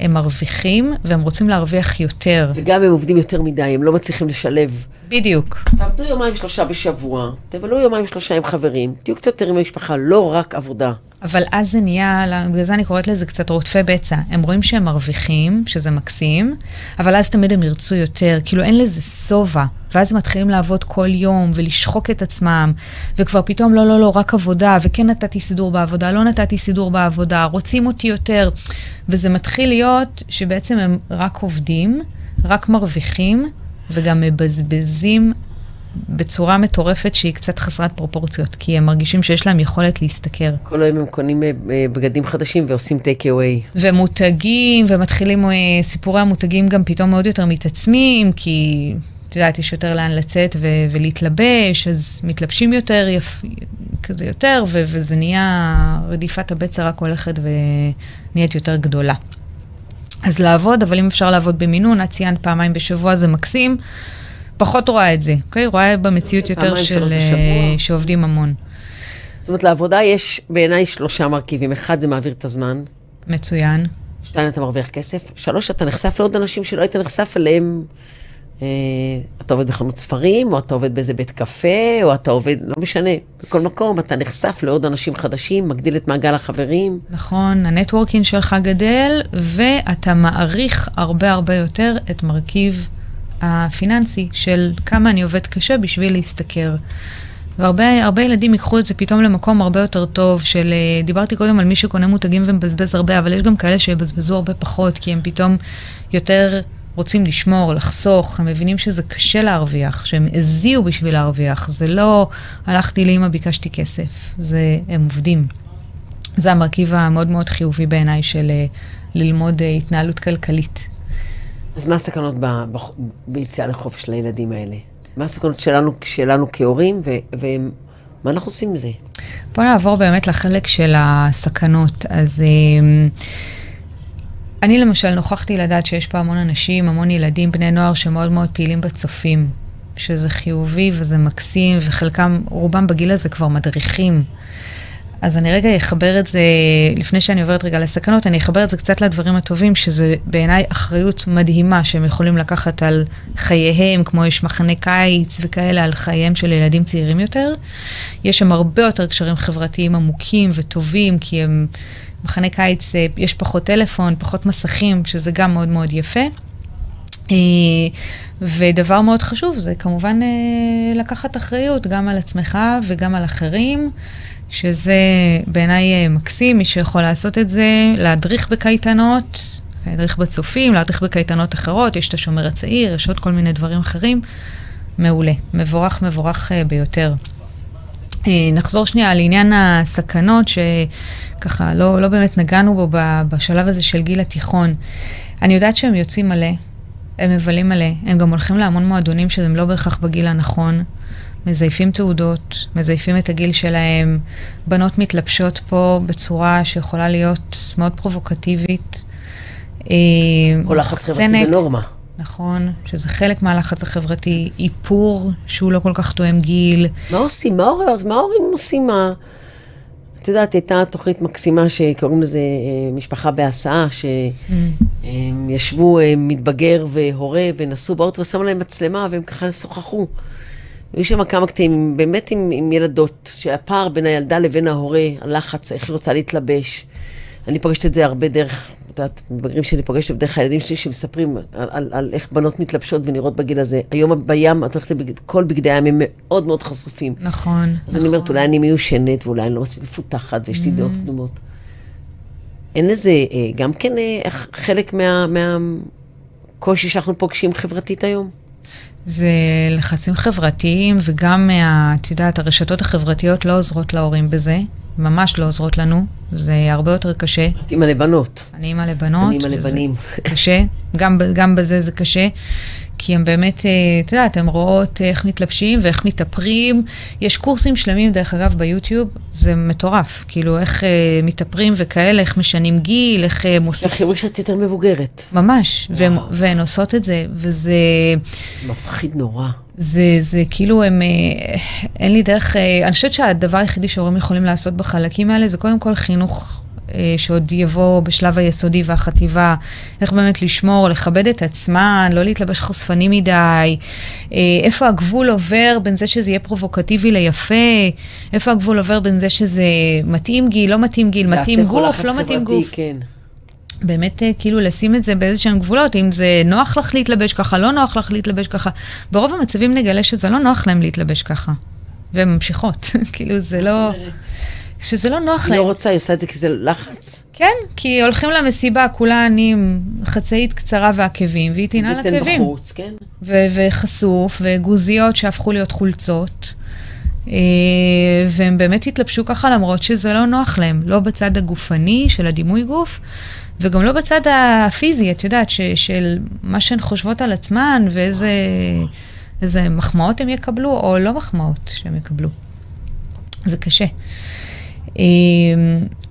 הם מרוויחים, והם רוצים להרוויח יותר. וגם הם עובדים יותר מדי, הם לא מצליחים לשלב. בדיוק. תעבדו יומיים שלושה בשבוע, תבלו יומיים שלושה עם חברים, תהיו קצת יותר עם המשפחה, לא רק עבודה. אבל אז זה נהיה, בגלל זה אני קוראת לזה קצת רודפי בצע. הם רואים שהם מרוויחים, שזה מקסים, אבל אז תמיד הם ירצו יותר, כאילו אין לזה סובה. ואז הם מתחילים לעבוד כל יום, ולשחוק את עצמם, וכבר פתאום לא, לא, לא, רק עבודה, וכן נתתי סידור בעבודה, לא נתתי סידור בעבודה, רוצים אותי יותר. וזה מתחיל להיות שבעצם הם רק עובדים, רק מרוויחים, וגם מבזבזים בצורה מטורפת שהיא קצת חסרת פרופורציות, כי הם מרגישים שיש להם יכולת להסתכר. כל היום הם קונים בגדים חדשים ועושים take away. ומותגים, ומתחילים סיפורי המותגים גם פתאום מאוד יותר מתעצמים, כי את יודעת, יש יותר לאן לצאת ו- ולהתלבש, אז מתלבשים יותר, יפ... כזה יותר, ו- וזה נהיה רדיפת הבצע רק הולכת ונהיית יותר גדולה. אז לעבוד, אבל אם אפשר לעבוד במינון, את ציינת פעמיים בשבוע, זה מקסים, פחות רואה את זה, אוקיי? רואה במציאות יותר של שעובדים המון. זאת אומרת, לעבודה יש בעיניי שלושה מרכיבים. אחד, זה מעביר את הזמן. מצוין. שתיים, אתה מרוויח כסף. שלוש, אתה נחשף לעוד אנשים שלא היית נחשף אליהם. אה, אתה עובד בחנות ספרים, או אתה עובד באיזה בית קפה, או אתה עובד, לא משנה. בכל מקום, אתה נחשף לעוד אנשים חדשים, מגדיל את מעגל החברים. נכון, הנטוורקינג שלך גדל, ואתה מעריך הרבה הרבה יותר את מרכיב הפיננסי של כמה אני עובד קשה בשביל להסתכר. והרבה הרבה ילדים ייקחו את זה פתאום למקום הרבה יותר טוב, של דיברתי קודם על מי שקונה מותגים ומבזבז הרבה, אבל יש גם כאלה שיבזבזו הרבה פחות, כי הם פתאום יותר רוצים לשמור, לחסוך, הם מבינים שזה קשה להרוויח, שהם הזיעו בשביל להרוויח, זה לא הלכתי לאמא, ביקשתי כסף, זה הם עובדים. זה המרכיב המאוד מאוד חיובי בעיניי של ללמוד התנהלות כלכלית. אז מה הסכנות ביציאה לחופש לילדים האלה? מה הסכנות שלנו, שלנו כהורים, ומה אנחנו עושים עם זה? בוא נעבור באמת לחלק של הסכנות. אז אני למשל נוכחתי לדעת שיש פה המון אנשים, המון ילדים, בני נוער שמאוד מאוד פעילים בצופים, שזה חיובי וזה מקסים, וחלקם, רובם בגיל הזה כבר מדריכים. אז אני רגע אחבר את זה, לפני שאני עוברת רגע לסכנות, אני אחבר את זה קצת לדברים הטובים, שזה בעיניי אחריות מדהימה, שהם יכולים לקחת על חייהם, כמו יש מחנה קיץ וכאלה, על חייהם של ילדים צעירים יותר. יש שם הרבה יותר קשרים חברתיים עמוקים וטובים, כי הם, מחנה קיץ, יש פחות טלפון, פחות מסכים, שזה גם מאוד מאוד יפה. ודבר מאוד חשוב, זה כמובן לקחת אחריות גם על עצמך וגם על אחרים, שזה בעיניי מקסים, מי שיכול לעשות את זה, להדריך בקייטנות, להדריך בצופים, להדריך בקייטנות אחרות, יש את השומר הצעיר, יש עוד כל מיני דברים אחרים, מעולה, מבורך מבורך ביותר. נחזור שנייה על עניין הסכנות, שככה לא, לא באמת נגענו בו בשלב הזה של גיל התיכון. אני יודעת שהם יוצאים מלא, הם מבלים מלא, הם גם הולכים להמון מועדונים שהם לא בהכרח בגיל הנכון, מזייפים תעודות, מזייפים את הגיל שלהם, בנות מתלבשות פה בצורה שיכולה להיות מאוד פרובוקטיבית. או לחץ חברתי בנורמה. נכון, שזה חלק מהלחץ החברתי, איפור שהוא לא כל כך תואם גיל. מה עושים? מה ההורים עושים? את יודעת, הייתה תוכנית מקסימה שקוראים לזה משפחה בהסעה, שישבו מתבגר והורה ונסו באוטו ושמו להם מצלמה והם ככה שוחחו. היו שם כמה קטעים, באמת עם, עם ילדות, שהפער בין הילדה לבין ההורה, הלחץ, איך היא רוצה להתלבש. אני פגשת את זה הרבה דרך, את יודעת, מבגרים שאני פגשת בדרך הילדים שלי, שמספרים על, על, על איך בנות מתלבשות ונראות בגיל הזה. היום בים, את הולכת לכל בגדי הים, הם מאוד מאוד חשופים. נכון. אז נכון. אני אומרת, אולי אני מיושנת, ואולי אני לא מספיק מפותחת, ויש לי mm. דעות קדומות. אין לזה, גם כן חלק מה, מהקושי שאנחנו פוגשים חברתית היום. זה לחצים חברתיים, וגם, את יודעת, הרשתות החברתיות לא עוזרות להורים בזה, ממש לא עוזרות לנו, זה הרבה יותר קשה. את אימא לבנות. אני אימא לבנות. אני אימא לבנים. קשה, גם, גם בזה זה קשה, כי הם באמת, את יודעת, הם רואות איך מתלבשים ואיך מתאפרים, יש קורסים שלמים, דרך אגב, ביוטיוב, זה מטורף, כאילו איך מתאפרים וכאלה, איך משנים גיל, איך מוסיף. איך יראו שאת יותר מבוגרת. ממש, והם, והן עושות את זה, וזה זה מפחיד נורא. זה, זה כאילו, הם, אין לי דרך, אני חושבת שהדבר היחידי שהורים יכולים לעשות בחלקים האלה, זה קודם כל חינוך שעוד יבוא בשלב היסודי והחטיבה, איך באמת לשמור, לכבד את עצמן, לא להתלבש חושפני מדי, איפה הגבול עובר בין זה שזה יהיה פרובוקטיבי ליפה, איפה הגבול עובר בין זה שזה מתאים גיל, לא מתאים גיל, מתאים גוף, לא מתאים גוף. באמת כאילו לשים את זה באיזשהם גבולות, אם זה נוח לך להתלבש ככה, לא נוח לך להתלבש ככה. ברוב המצבים נגלה שזה לא נוח להם להתלבש ככה. והן ממשיכות, כאילו זה לא... שזה לא נוח להם. היא לא רוצה, היא עושה את זה כי זה לחץ. כן, כי הולכים למסיבה, כולה אני עם חצאית קצרה ועקבים, והיא תינה על עקבים. ותן בחוץ, כן. וחשוף, וגוזיות שהפכו להיות חולצות. והם באמת התלבשו ככה, למרות שזה לא נוח להם. לא בצד הגופני של הדימוי גוף, וגם לא בצד הפיזי, את יודעת, של מה שהן חושבות על עצמן, ואיזה מחמאות הם יקבלו, או לא מחמאות שהם יקבלו. זה קשה.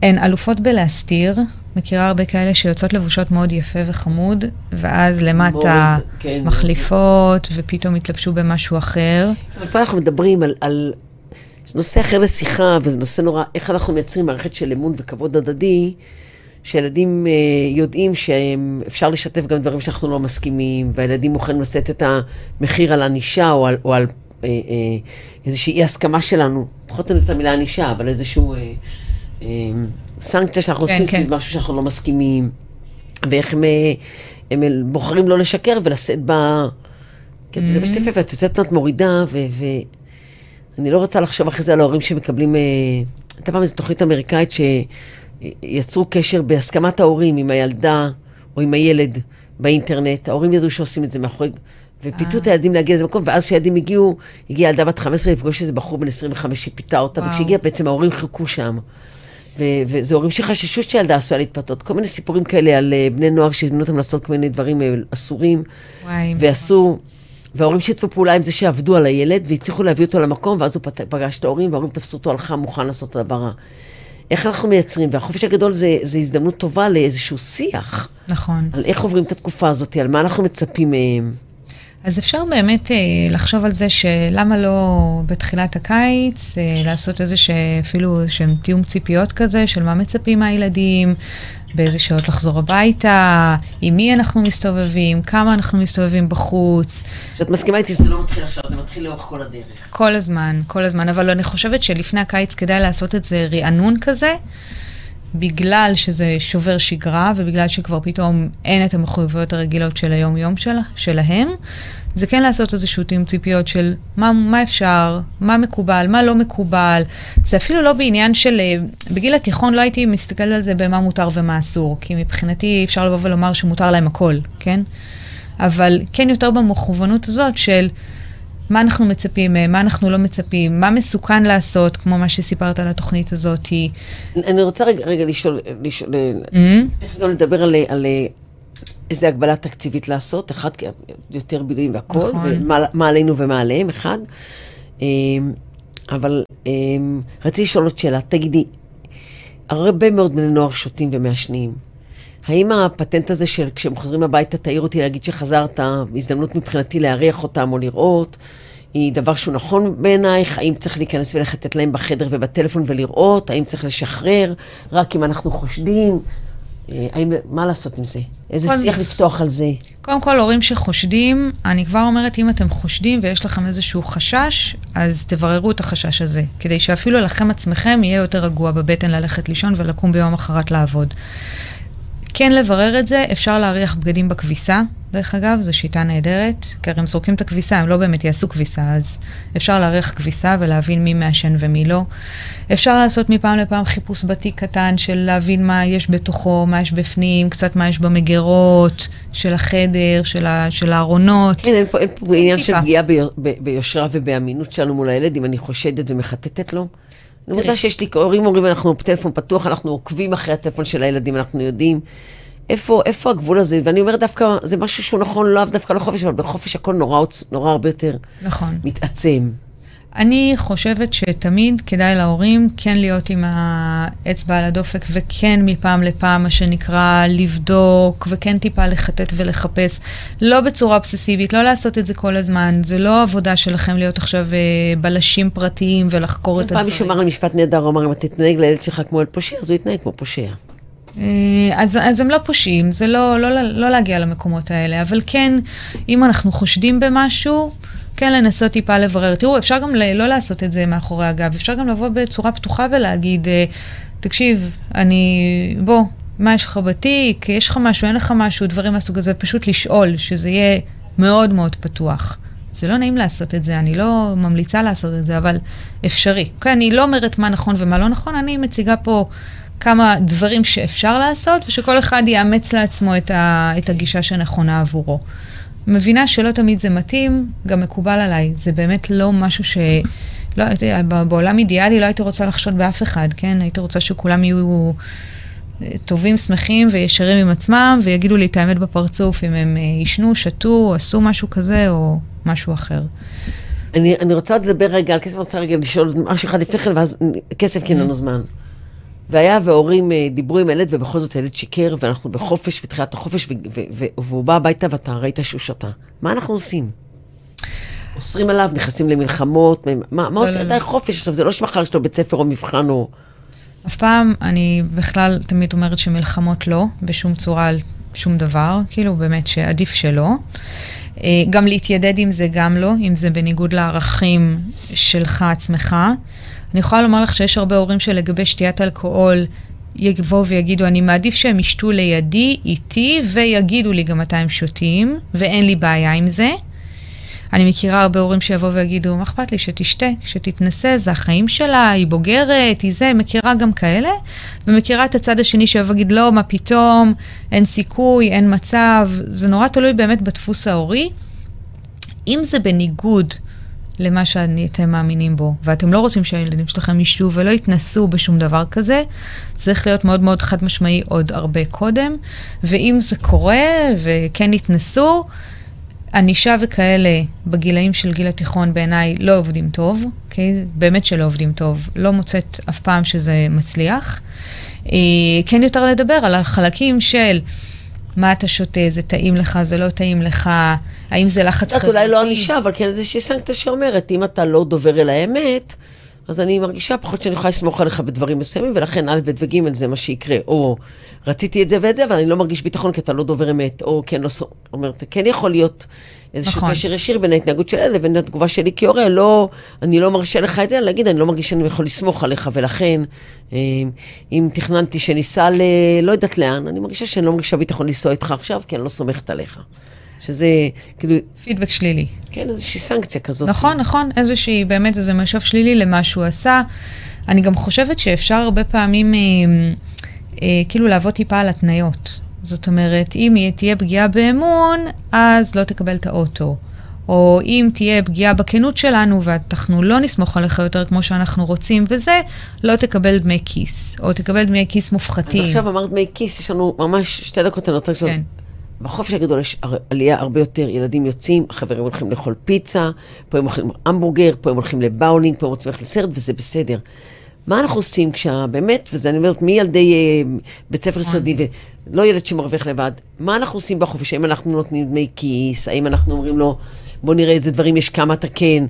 הן אלופות בלהסתיר, מכירה הרבה כאלה שיוצאות לבושות מאוד יפה וחמוד, ואז למטה מחליפות, ופתאום התלבשו במשהו אחר. אבל פה אנחנו מדברים על, על... זה נושא אחר לשיחה, וזה נושא נורא, איך אנחנו מייצרים מערכת של אמון וכבוד הדדי, שילדים אה, יודעים שהם, אפשר לשתף גם דברים שאנחנו לא מסכימים, והילדים מוכנים לשאת את המחיר על הנישה, או על, או על אה, אה, איזושהי הסכמה שלנו, פחות אני את המילה הנישה, אבל איזשהו... אה, אה, סנקציה שאנחנו עושים סביב משהו שאנחנו לא מסכימים, ואיך הם, הם בוחרים לא לשקר ולשאת בה, כי אתה משתפה ואת יוצאת נת מורידה, ואני לא רוצה לחשוב אחרי זה על ההורים שמקבלים, הייתה פעם איזו תוכנית אמריקאית שיצרו קשר בהסכמת ההורים עם הילדה או עם הילד באינטרנט, ההורים ידעו שעושים את זה מאחורי, ופיתו את הילדים להגיע לזה מקום, ואז כשהילדים הגיעו, הגיעה ילדה בת חמש עשרה, לפגוש איזה בחור בן עשרים וחמש שפיתה אותה, וכשהגיע בעצם ההורים חיכו שם. וזה הורים שחששו שילדה עשויה להתפתות. כל מיני סיפורים כאלה על בני נוער שהזמינו אותם לעשות כל מיני דברים אסורים, ועשו, וההורים שיתפו פעולה עם זה שעבדו על הילד, והצליחו להביא אותו למקום, ואז הוא פגש את ההורים, וההורים תפסו אותו על חם, מוכן לעשות את הדבר. איך אנחנו מייצרים? והחופש הגדול זה, זה הזדמנות טובה לאיזשהו שיח. נכון. על איך עוברים את התקופה הזאת, על מה אנחנו מצפים מהם. אז אפשר באמת לחשוב על זה שלמה לא בתחילת הקיץ, לעשות איזה שאפילו שהם תיאום ציפיות כזה, של מה מצפים מהילדים, באיזה שעות לחזור הביתה, עם מי אנחנו מסתובבים, כמה אנחנו מסתובבים בחוץ. שאת מסכימה איתי שזה לא מתחיל עכשיו, זה מתחיל לאורך כל הדרך. כל הזמן, כל הזמן, אבל אני חושבת שלפני הקיץ כדאי לעשות את זה רענון כזה, בגלל שזה שובר שגרה, ובגלל שכבר פתאום אין את המחויבויות הרגילות של היום-יום של, שלהם, זה כן לעשות איזשהו תאים ציפיות של מה, מה אפשר, מה מקובל, מה לא מקובל. זה אפילו לא בעניין של... בגיל התיכון לא הייתי מסתכלת על זה במה מותר ומה אסור, כי מבחינתי אפשר לבוא ולומר שמותר להם הכל, כן? אבל כן יותר במכוונות הזאת של... מה אנחנו מצפים, מה אנחנו לא מצפים, מה מסוכן לעשות, כמו מה שסיפרת על התוכנית הזאת. אני רוצה רגע, רגע לשאול, לשאול, תכף גם לדבר על, על איזה הגבלה תקציבית לעשות, אחד יותר בילויים והכל, ומה עלינו ומה עליהם, אחד. אבל רציתי לשאול עוד שאלה, תגידי, הרבה מאוד בני נוער שותים ומעשנים. האם הפטנט הזה של כשהם חוזרים הביתה, תעיר אותי להגיד שחזרת, הזדמנות מבחינתי להריח אותם או לראות, היא דבר שהוא נכון בעינייך, האם צריך להיכנס ולחטט להם בחדר ובטלפון ולראות, האם צריך לשחרר, רק אם אנחנו חושדים, האם, מה לעשות עם זה? איזה קודם, שיח לפתוח על זה? קודם כל, הורים שחושדים, אני כבר אומרת, אם אתם חושדים ויש לכם איזשהו חשש, אז תבררו את החשש הזה, כדי שאפילו לכם עצמכם יהיה יותר רגוע בבטן ללכת לישון ולקום ביום אחרת לעבוד. כן לברר את זה, אפשר להריח בגדים בכביסה, דרך אגב, זו שיטה נהדרת, כי הם זורקים את הכביסה, הם לא באמת יעשו כביסה, אז אפשר להריח כביסה ולהבין מי מעשן ומי לא. אפשר לעשות מפעם לפעם חיפוש בתיק קטן של להבין מה יש בתוכו, מה יש בפנים, קצת מה יש במגירות, של החדר, של, ה, של הארונות. כן, אין פה, אין פה עניין של פגיעה ביושרה ובאמינות שלנו מול הילד, אם אני חושדת ומחטטת לו. אני מודה שיש לי, הורים אומרים, אנחנו בטלפון פתוח, אנחנו עוקבים אחרי הטלפון של הילדים, אנחנו יודעים איפה, איפה הגבול הזה, ואני אומרת דווקא, זה משהו שהוא נכון, לא דווקא לחופש, אבל בחופש הכל נורא, נורא הרבה יותר נכון. מתעצם. אני חושבת שתמיד כדאי להורים כן להיות עם האצבע על הדופק, וכן מפעם לפעם, מה שנקרא, לבדוק, וכן טיפה לחטט ולחפש, לא בצורה אובססיבית, לא לעשות את זה כל הזמן, זה לא עבודה שלכם להיות עכשיו בלשים פרטיים ולחקור את הדברים. פעם מישהו אמר על משפט נהדר, הוא אמר, אם אתה תתנהג לילד שלך כמו אל פושע, אז הוא יתנהג כמו פושע. אז, אז הם לא פושעים, זה לא, לא, לא להגיע למקומות האלה, אבל כן, אם אנחנו חושדים במשהו, כן, לנסות טיפה לברר. תראו, אפשר גם לא לעשות את זה מאחורי הגב, אפשר גם לבוא בצורה פתוחה ולהגיד, תקשיב, אני, בוא, מה יש לך בתיק, יש לך משהו, אין לך משהו, דברים מהסוג הזה, פשוט לשאול, שזה יהיה מאוד מאוד פתוח. זה לא נעים לעשות את זה, אני לא ממליצה לעשות את זה, אבל אפשרי. אוקיי, אני לא אומרת מה נכון ומה לא נכון, אני מציגה פה כמה דברים שאפשר לעשות, ושכל אחד יאמץ לעצמו את, ה, את הגישה שנכונה עבורו. מבינה שלא תמיד זה מתאים, גם מקובל עליי. זה באמת לא משהו ש... לא, בעולם אידיאלי לא הייתי רוצה לחשוד באף אחד, כן? הייתי רוצה שכולם יהיו טובים, שמחים וישרים עם עצמם, ויגידו לי את האמת בפרצוף, אם הם ישנו, שתו, עשו משהו כזה או משהו אחר. אני, אני רוצה לדבר רגע על כסף, אני רוצה רגע לשאול משהו אחד לפני כן, ואז כסף כי אין לנו זמן. והיה וההורים דיברו עם הילד, ובכל זאת הילד שיקר, ואנחנו בחופש, ותחילת החופש, והוא בא הביתה ואתה ראית שהוא שתה. מה אנחנו עושים? אוסרים עליו, נכנסים למלחמות, מה עושה? אתה חופש עכשיו, זה לא שמחר שלו בית ספר או מבחן או... אף פעם אני בכלל תמיד אומרת שמלחמות לא, בשום צורה על שום דבר, כאילו באמת שעדיף שלא. גם להתיידד עם זה גם לא, אם זה בניגוד לערכים שלך עצמך. אני יכולה לומר לך שיש הרבה הורים שלגבי שתיית אלכוהול, יבואו ויגידו, אני מעדיף שהם ישתו לידי, איתי, ויגידו לי גם מתי הם שותים, ואין לי בעיה עם זה. אני מכירה הרבה הורים שיבואו ויגידו, מה אכפת לי שתשתה, שתתנסה, זה החיים שלה, היא בוגרת, היא זה, מכירה גם כאלה, ומכירה את הצד השני שיבוא ויגיד, לא, מה פתאום, אין סיכוי, אין מצב, זה נורא תלוי באמת בדפוס ההורי. אם זה בניגוד למה שאתם מאמינים בו, ואתם לא רוצים שהילדים שלכם ישתו ולא יתנסו בשום דבר כזה, צריך להיות מאוד מאוד חד משמעי עוד הרבה קודם, ואם זה קורה וכן יתנסו, ענישה וכאלה בגילאים של גיל התיכון בעיניי לא עובדים טוב, אוקיי? באמת שלא עובדים טוב, לא מוצאת אף פעם שזה מצליח. כן יותר לדבר על החלקים של מה אתה שותה, זה טעים לך, זה לא טעים לך, האם זה לחץ חברתי. אולי לא ענישה, אבל כן איזושהי סנקציה שאומרת, אם אתה לא דובר אל האמת, אז אני מרגישה פחות שאני יכולה לסמוך עליך בדברים מסוימים, ולכן א' ב' וג' זה מה שיקרה, או רציתי את זה ואת זה, אבל אני לא מרגיש ביטחון כי אתה לא דובר אמת, או כן לא אומרת, כן יכול להיות איזשהו קשר ישיר בין ההתנהגות של אלה, ובין התגובה שלי כהורה, לא, אני לא מרגישה לך את זה, אני אגיד, אני לא מרגיש שאני יכול לסמוך עליך, ולכן, אם תכננתי שניסע ל... לא יודעת לאן, אני מרגישה שאני לא מרגישה ביטחון לנסוע איתך עכשיו, כי אני לא סומכת עליך. שזה, כאילו... פידבק שלילי. כן, איזושהי סנקציה כזאת. נכון, נכון, איזושהי, באמת איזה משוב שלילי למה שהוא עשה. אני גם חושבת שאפשר הרבה פעמים, אה, אה, כאילו, לעבוד טיפה על התניות. זאת אומרת, אם תהיה פגיעה באמון, אז לא תקבל את האוטו. או אם תהיה פגיעה בכנות שלנו, ואנחנו לא נסמוך עליך יותר כמו שאנחנו רוצים, וזה, לא תקבל דמי כיס. או תקבל דמי כיס מופחתים. אז עכשיו אמרת דמי כיס, יש לנו ממש שתי דקות, אני רוצה לשאול. כן. בחופש הגדול יש עלייה הרבה יותר, ילדים יוצאים, החברים הולכים לאכול פיצה, פה הם הולכים להמבורגר, פה הם הולכים לבאולינג, פה הם רוצים ללכת לסרט, וזה בסדר. מה אנחנו עושים כשבאמת, וזה אני אומרת, מי ילדי בית ספר סודי, ולא ילד שמרוויח לבד, מה אנחנו עושים בחופש? האם אנחנו נותנים דמי כיס, האם אנחנו אומרים לו, בוא נראה איזה דברים יש כמה אתה כן,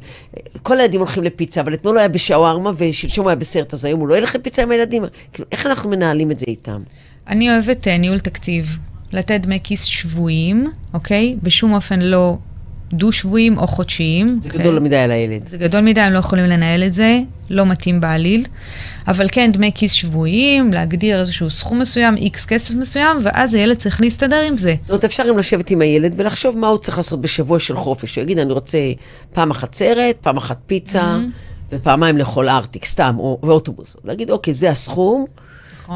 כל הילדים הולכים לפיצה, אבל אתמול לא היה בשווארמה, ושלשום היה בסרט, אז היום הוא לא ילך לפיצה עם הילדים. כאילו, איך אנחנו מנהלים את זה איתם? אני אוהבת ניהול תקציב. לתת דמי כיס שבועיים, אוקיי? בשום אופן לא דו-שבועיים או חודשיים. זה גדול מדי על הילד. זה גדול מדי, הם לא יכולים לנהל את זה, לא מתאים בעליל. אבל כן, דמי כיס שבועיים, להגדיר איזשהו סכום מסוים, איקס כסף מסוים, ואז הילד צריך להסתדר עם זה. זאת אומרת, אפשר גם לשבת עם הילד ולחשוב מה הוא צריך לעשות בשבוע של חופש. הוא יגיד, אני רוצה פעם אחת סרט, פעם אחת פיצה, ופעמיים לאכול ארטיק, סתם, ואוטובוס. להגיד, אוקיי, זה הסכום.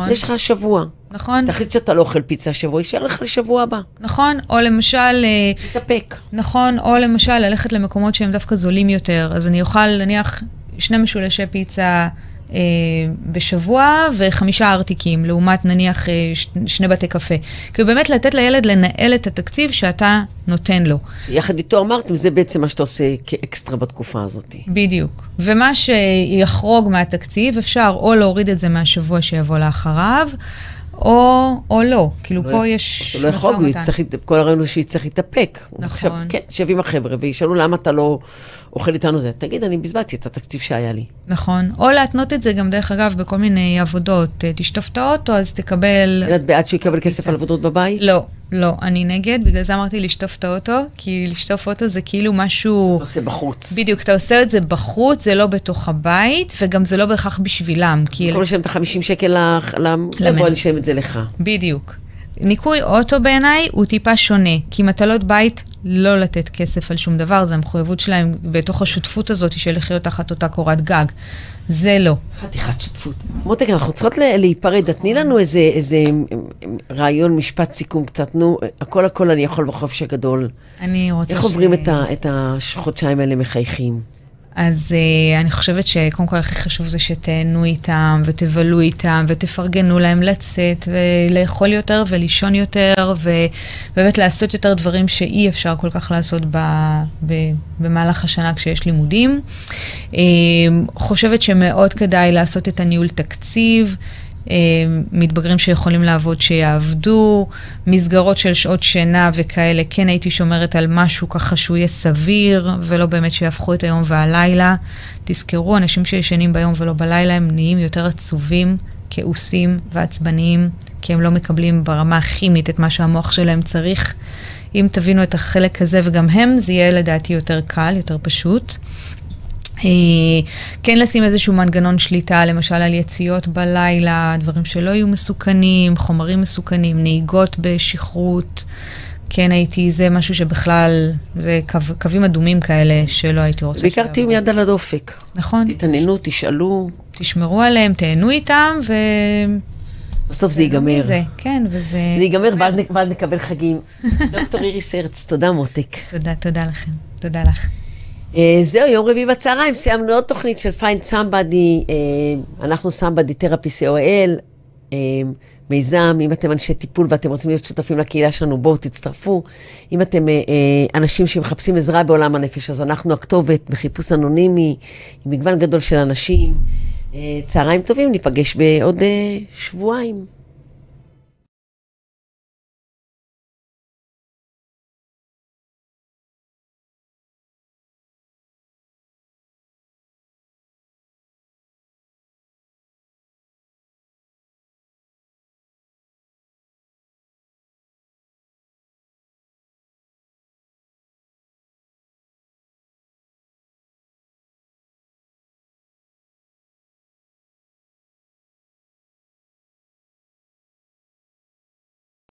יש לך שבוע. נכון. תחליט שאתה לא אוכל פיצה שבוע, יישאר לך לשבוע הבא. נכון, או למשל... להתאפק. נכון, או למשל ללכת למקומות שהם דווקא זולים יותר, אז אני אוכל נניח שני משולשי פיצה אה, בשבוע וחמישה ארטיקים, לעומת נניח אה, ש, שני בתי קפה. כי באמת לתת לילד לנהל את התקציב שאתה נותן לו. יחד איתו אמרתם, זה בעצם מה שאתה עושה כאקסטרה בתקופה הזאת. בדיוק. ומה שיחרוג מהתקציב, אפשר או להוריד את זה מהשבוע שיבוא לאחריו, או, או לא, כאילו פה יש... לא יחוג, כל הרעיון זה שהיא צריך להתאפק. נכון. כן, שבים החבר'ה, וישאלו למה אתה לא אוכל איתנו זה. תגיד, אני בזבטתי את התקציב שהיה לי. נכון, או להתנות את זה גם דרך אגב בכל מיני עבודות. תשטוף את האוטו, אז תקבל... את בעד שיקבל כסף על עבודות בבית? לא, לא, אני נגד, בגלל זה אמרתי לשטוף את האוטו, כי לשטוף אוטו זה כאילו משהו... אתה עושה בחוץ. בדיוק, אתה עושה את זה בחוץ, זה לא בתוך הבית, וגם זה לא בהכרח בשבילם. כל לשלם את ה-חמישים שקל, בוא נשלם את זה לך. בדיוק. ניקוי אוטו בעיניי הוא טיפה שונה, כי מטלות בית לא לתת כסף על שום דבר, זה המחויבות שלהם בתוך השותפות הזאת של לחיות תחת אותה קורת גג. זה לא. חתיכת שותפות. מותק, אנחנו צריכות להיפרד, תני לנו איזה, איזה רעיון, משפט סיכום קצת, נו, הכל הכל אני יכול בחופש הגדול. אני רוצה איך ש... עוברים את, ה, את החודשיים האלה מחייכים? אז uh, אני חושבת שקודם כל הכי חשוב זה שתהנו איתם ותבלו איתם ותפרגנו להם לצאת ולאכול יותר ולישון יותר ובאמת לעשות יותר דברים שאי אפשר כל כך לעשות ב, ב, במהלך השנה כשיש לימודים. Um, חושבת שמאוד כדאי לעשות את הניהול תקציב, מתבגרים שיכולים לעבוד שיעבדו, מסגרות של שעות שינה וכאלה, כן הייתי שומרת על משהו ככה שהוא יהיה סביר, ולא באמת שיהפכו את היום והלילה. תזכרו, אנשים שישנים ביום ולא בלילה, הם נהיים יותר עצובים, כאוסים ועצבניים, כי הם לא מקבלים ברמה הכימית את מה שהמוח שלהם צריך. אם תבינו את החלק הזה וגם הם, זה יהיה לדעתי יותר קל, יותר פשוט. כן לשים איזשהו מנגנון שליטה, למשל על יציאות בלילה, דברים שלא יהיו מסוכנים, חומרים מסוכנים, נהיגות בשכרות, כן הייתי, זה משהו שבכלל, זה קו, קווים אדומים כאלה שלא הייתי רוצה. ביקרתי עם יד על הדופק. נכון. תתעניינו, תשאלו. תשמרו עליהם, תהנו איתם ו... בסוף זה ייגמר. זה, כן, וזה... זה ייגמר ואז נקבל חגים. דוקטור איריס הרץ, תודה מותק. תודה, תודה לכם. תודה לך. זהו, יום רביעי בצהריים, סיימנו עוד תוכנית של Find Somebody, אנחנו Somebody Therapy C O L, מיזם, אם אתם אנשי טיפול ואתם רוצים להיות שותפים לקהילה שלנו, בואו תצטרפו. אם אתם אנשים שמחפשים עזרה בעולם הנפש, אז אנחנו הכתובת בחיפוש אנונימי, עם מגוון גדול של אנשים. צהריים טובים, ניפגש בעוד שבועיים.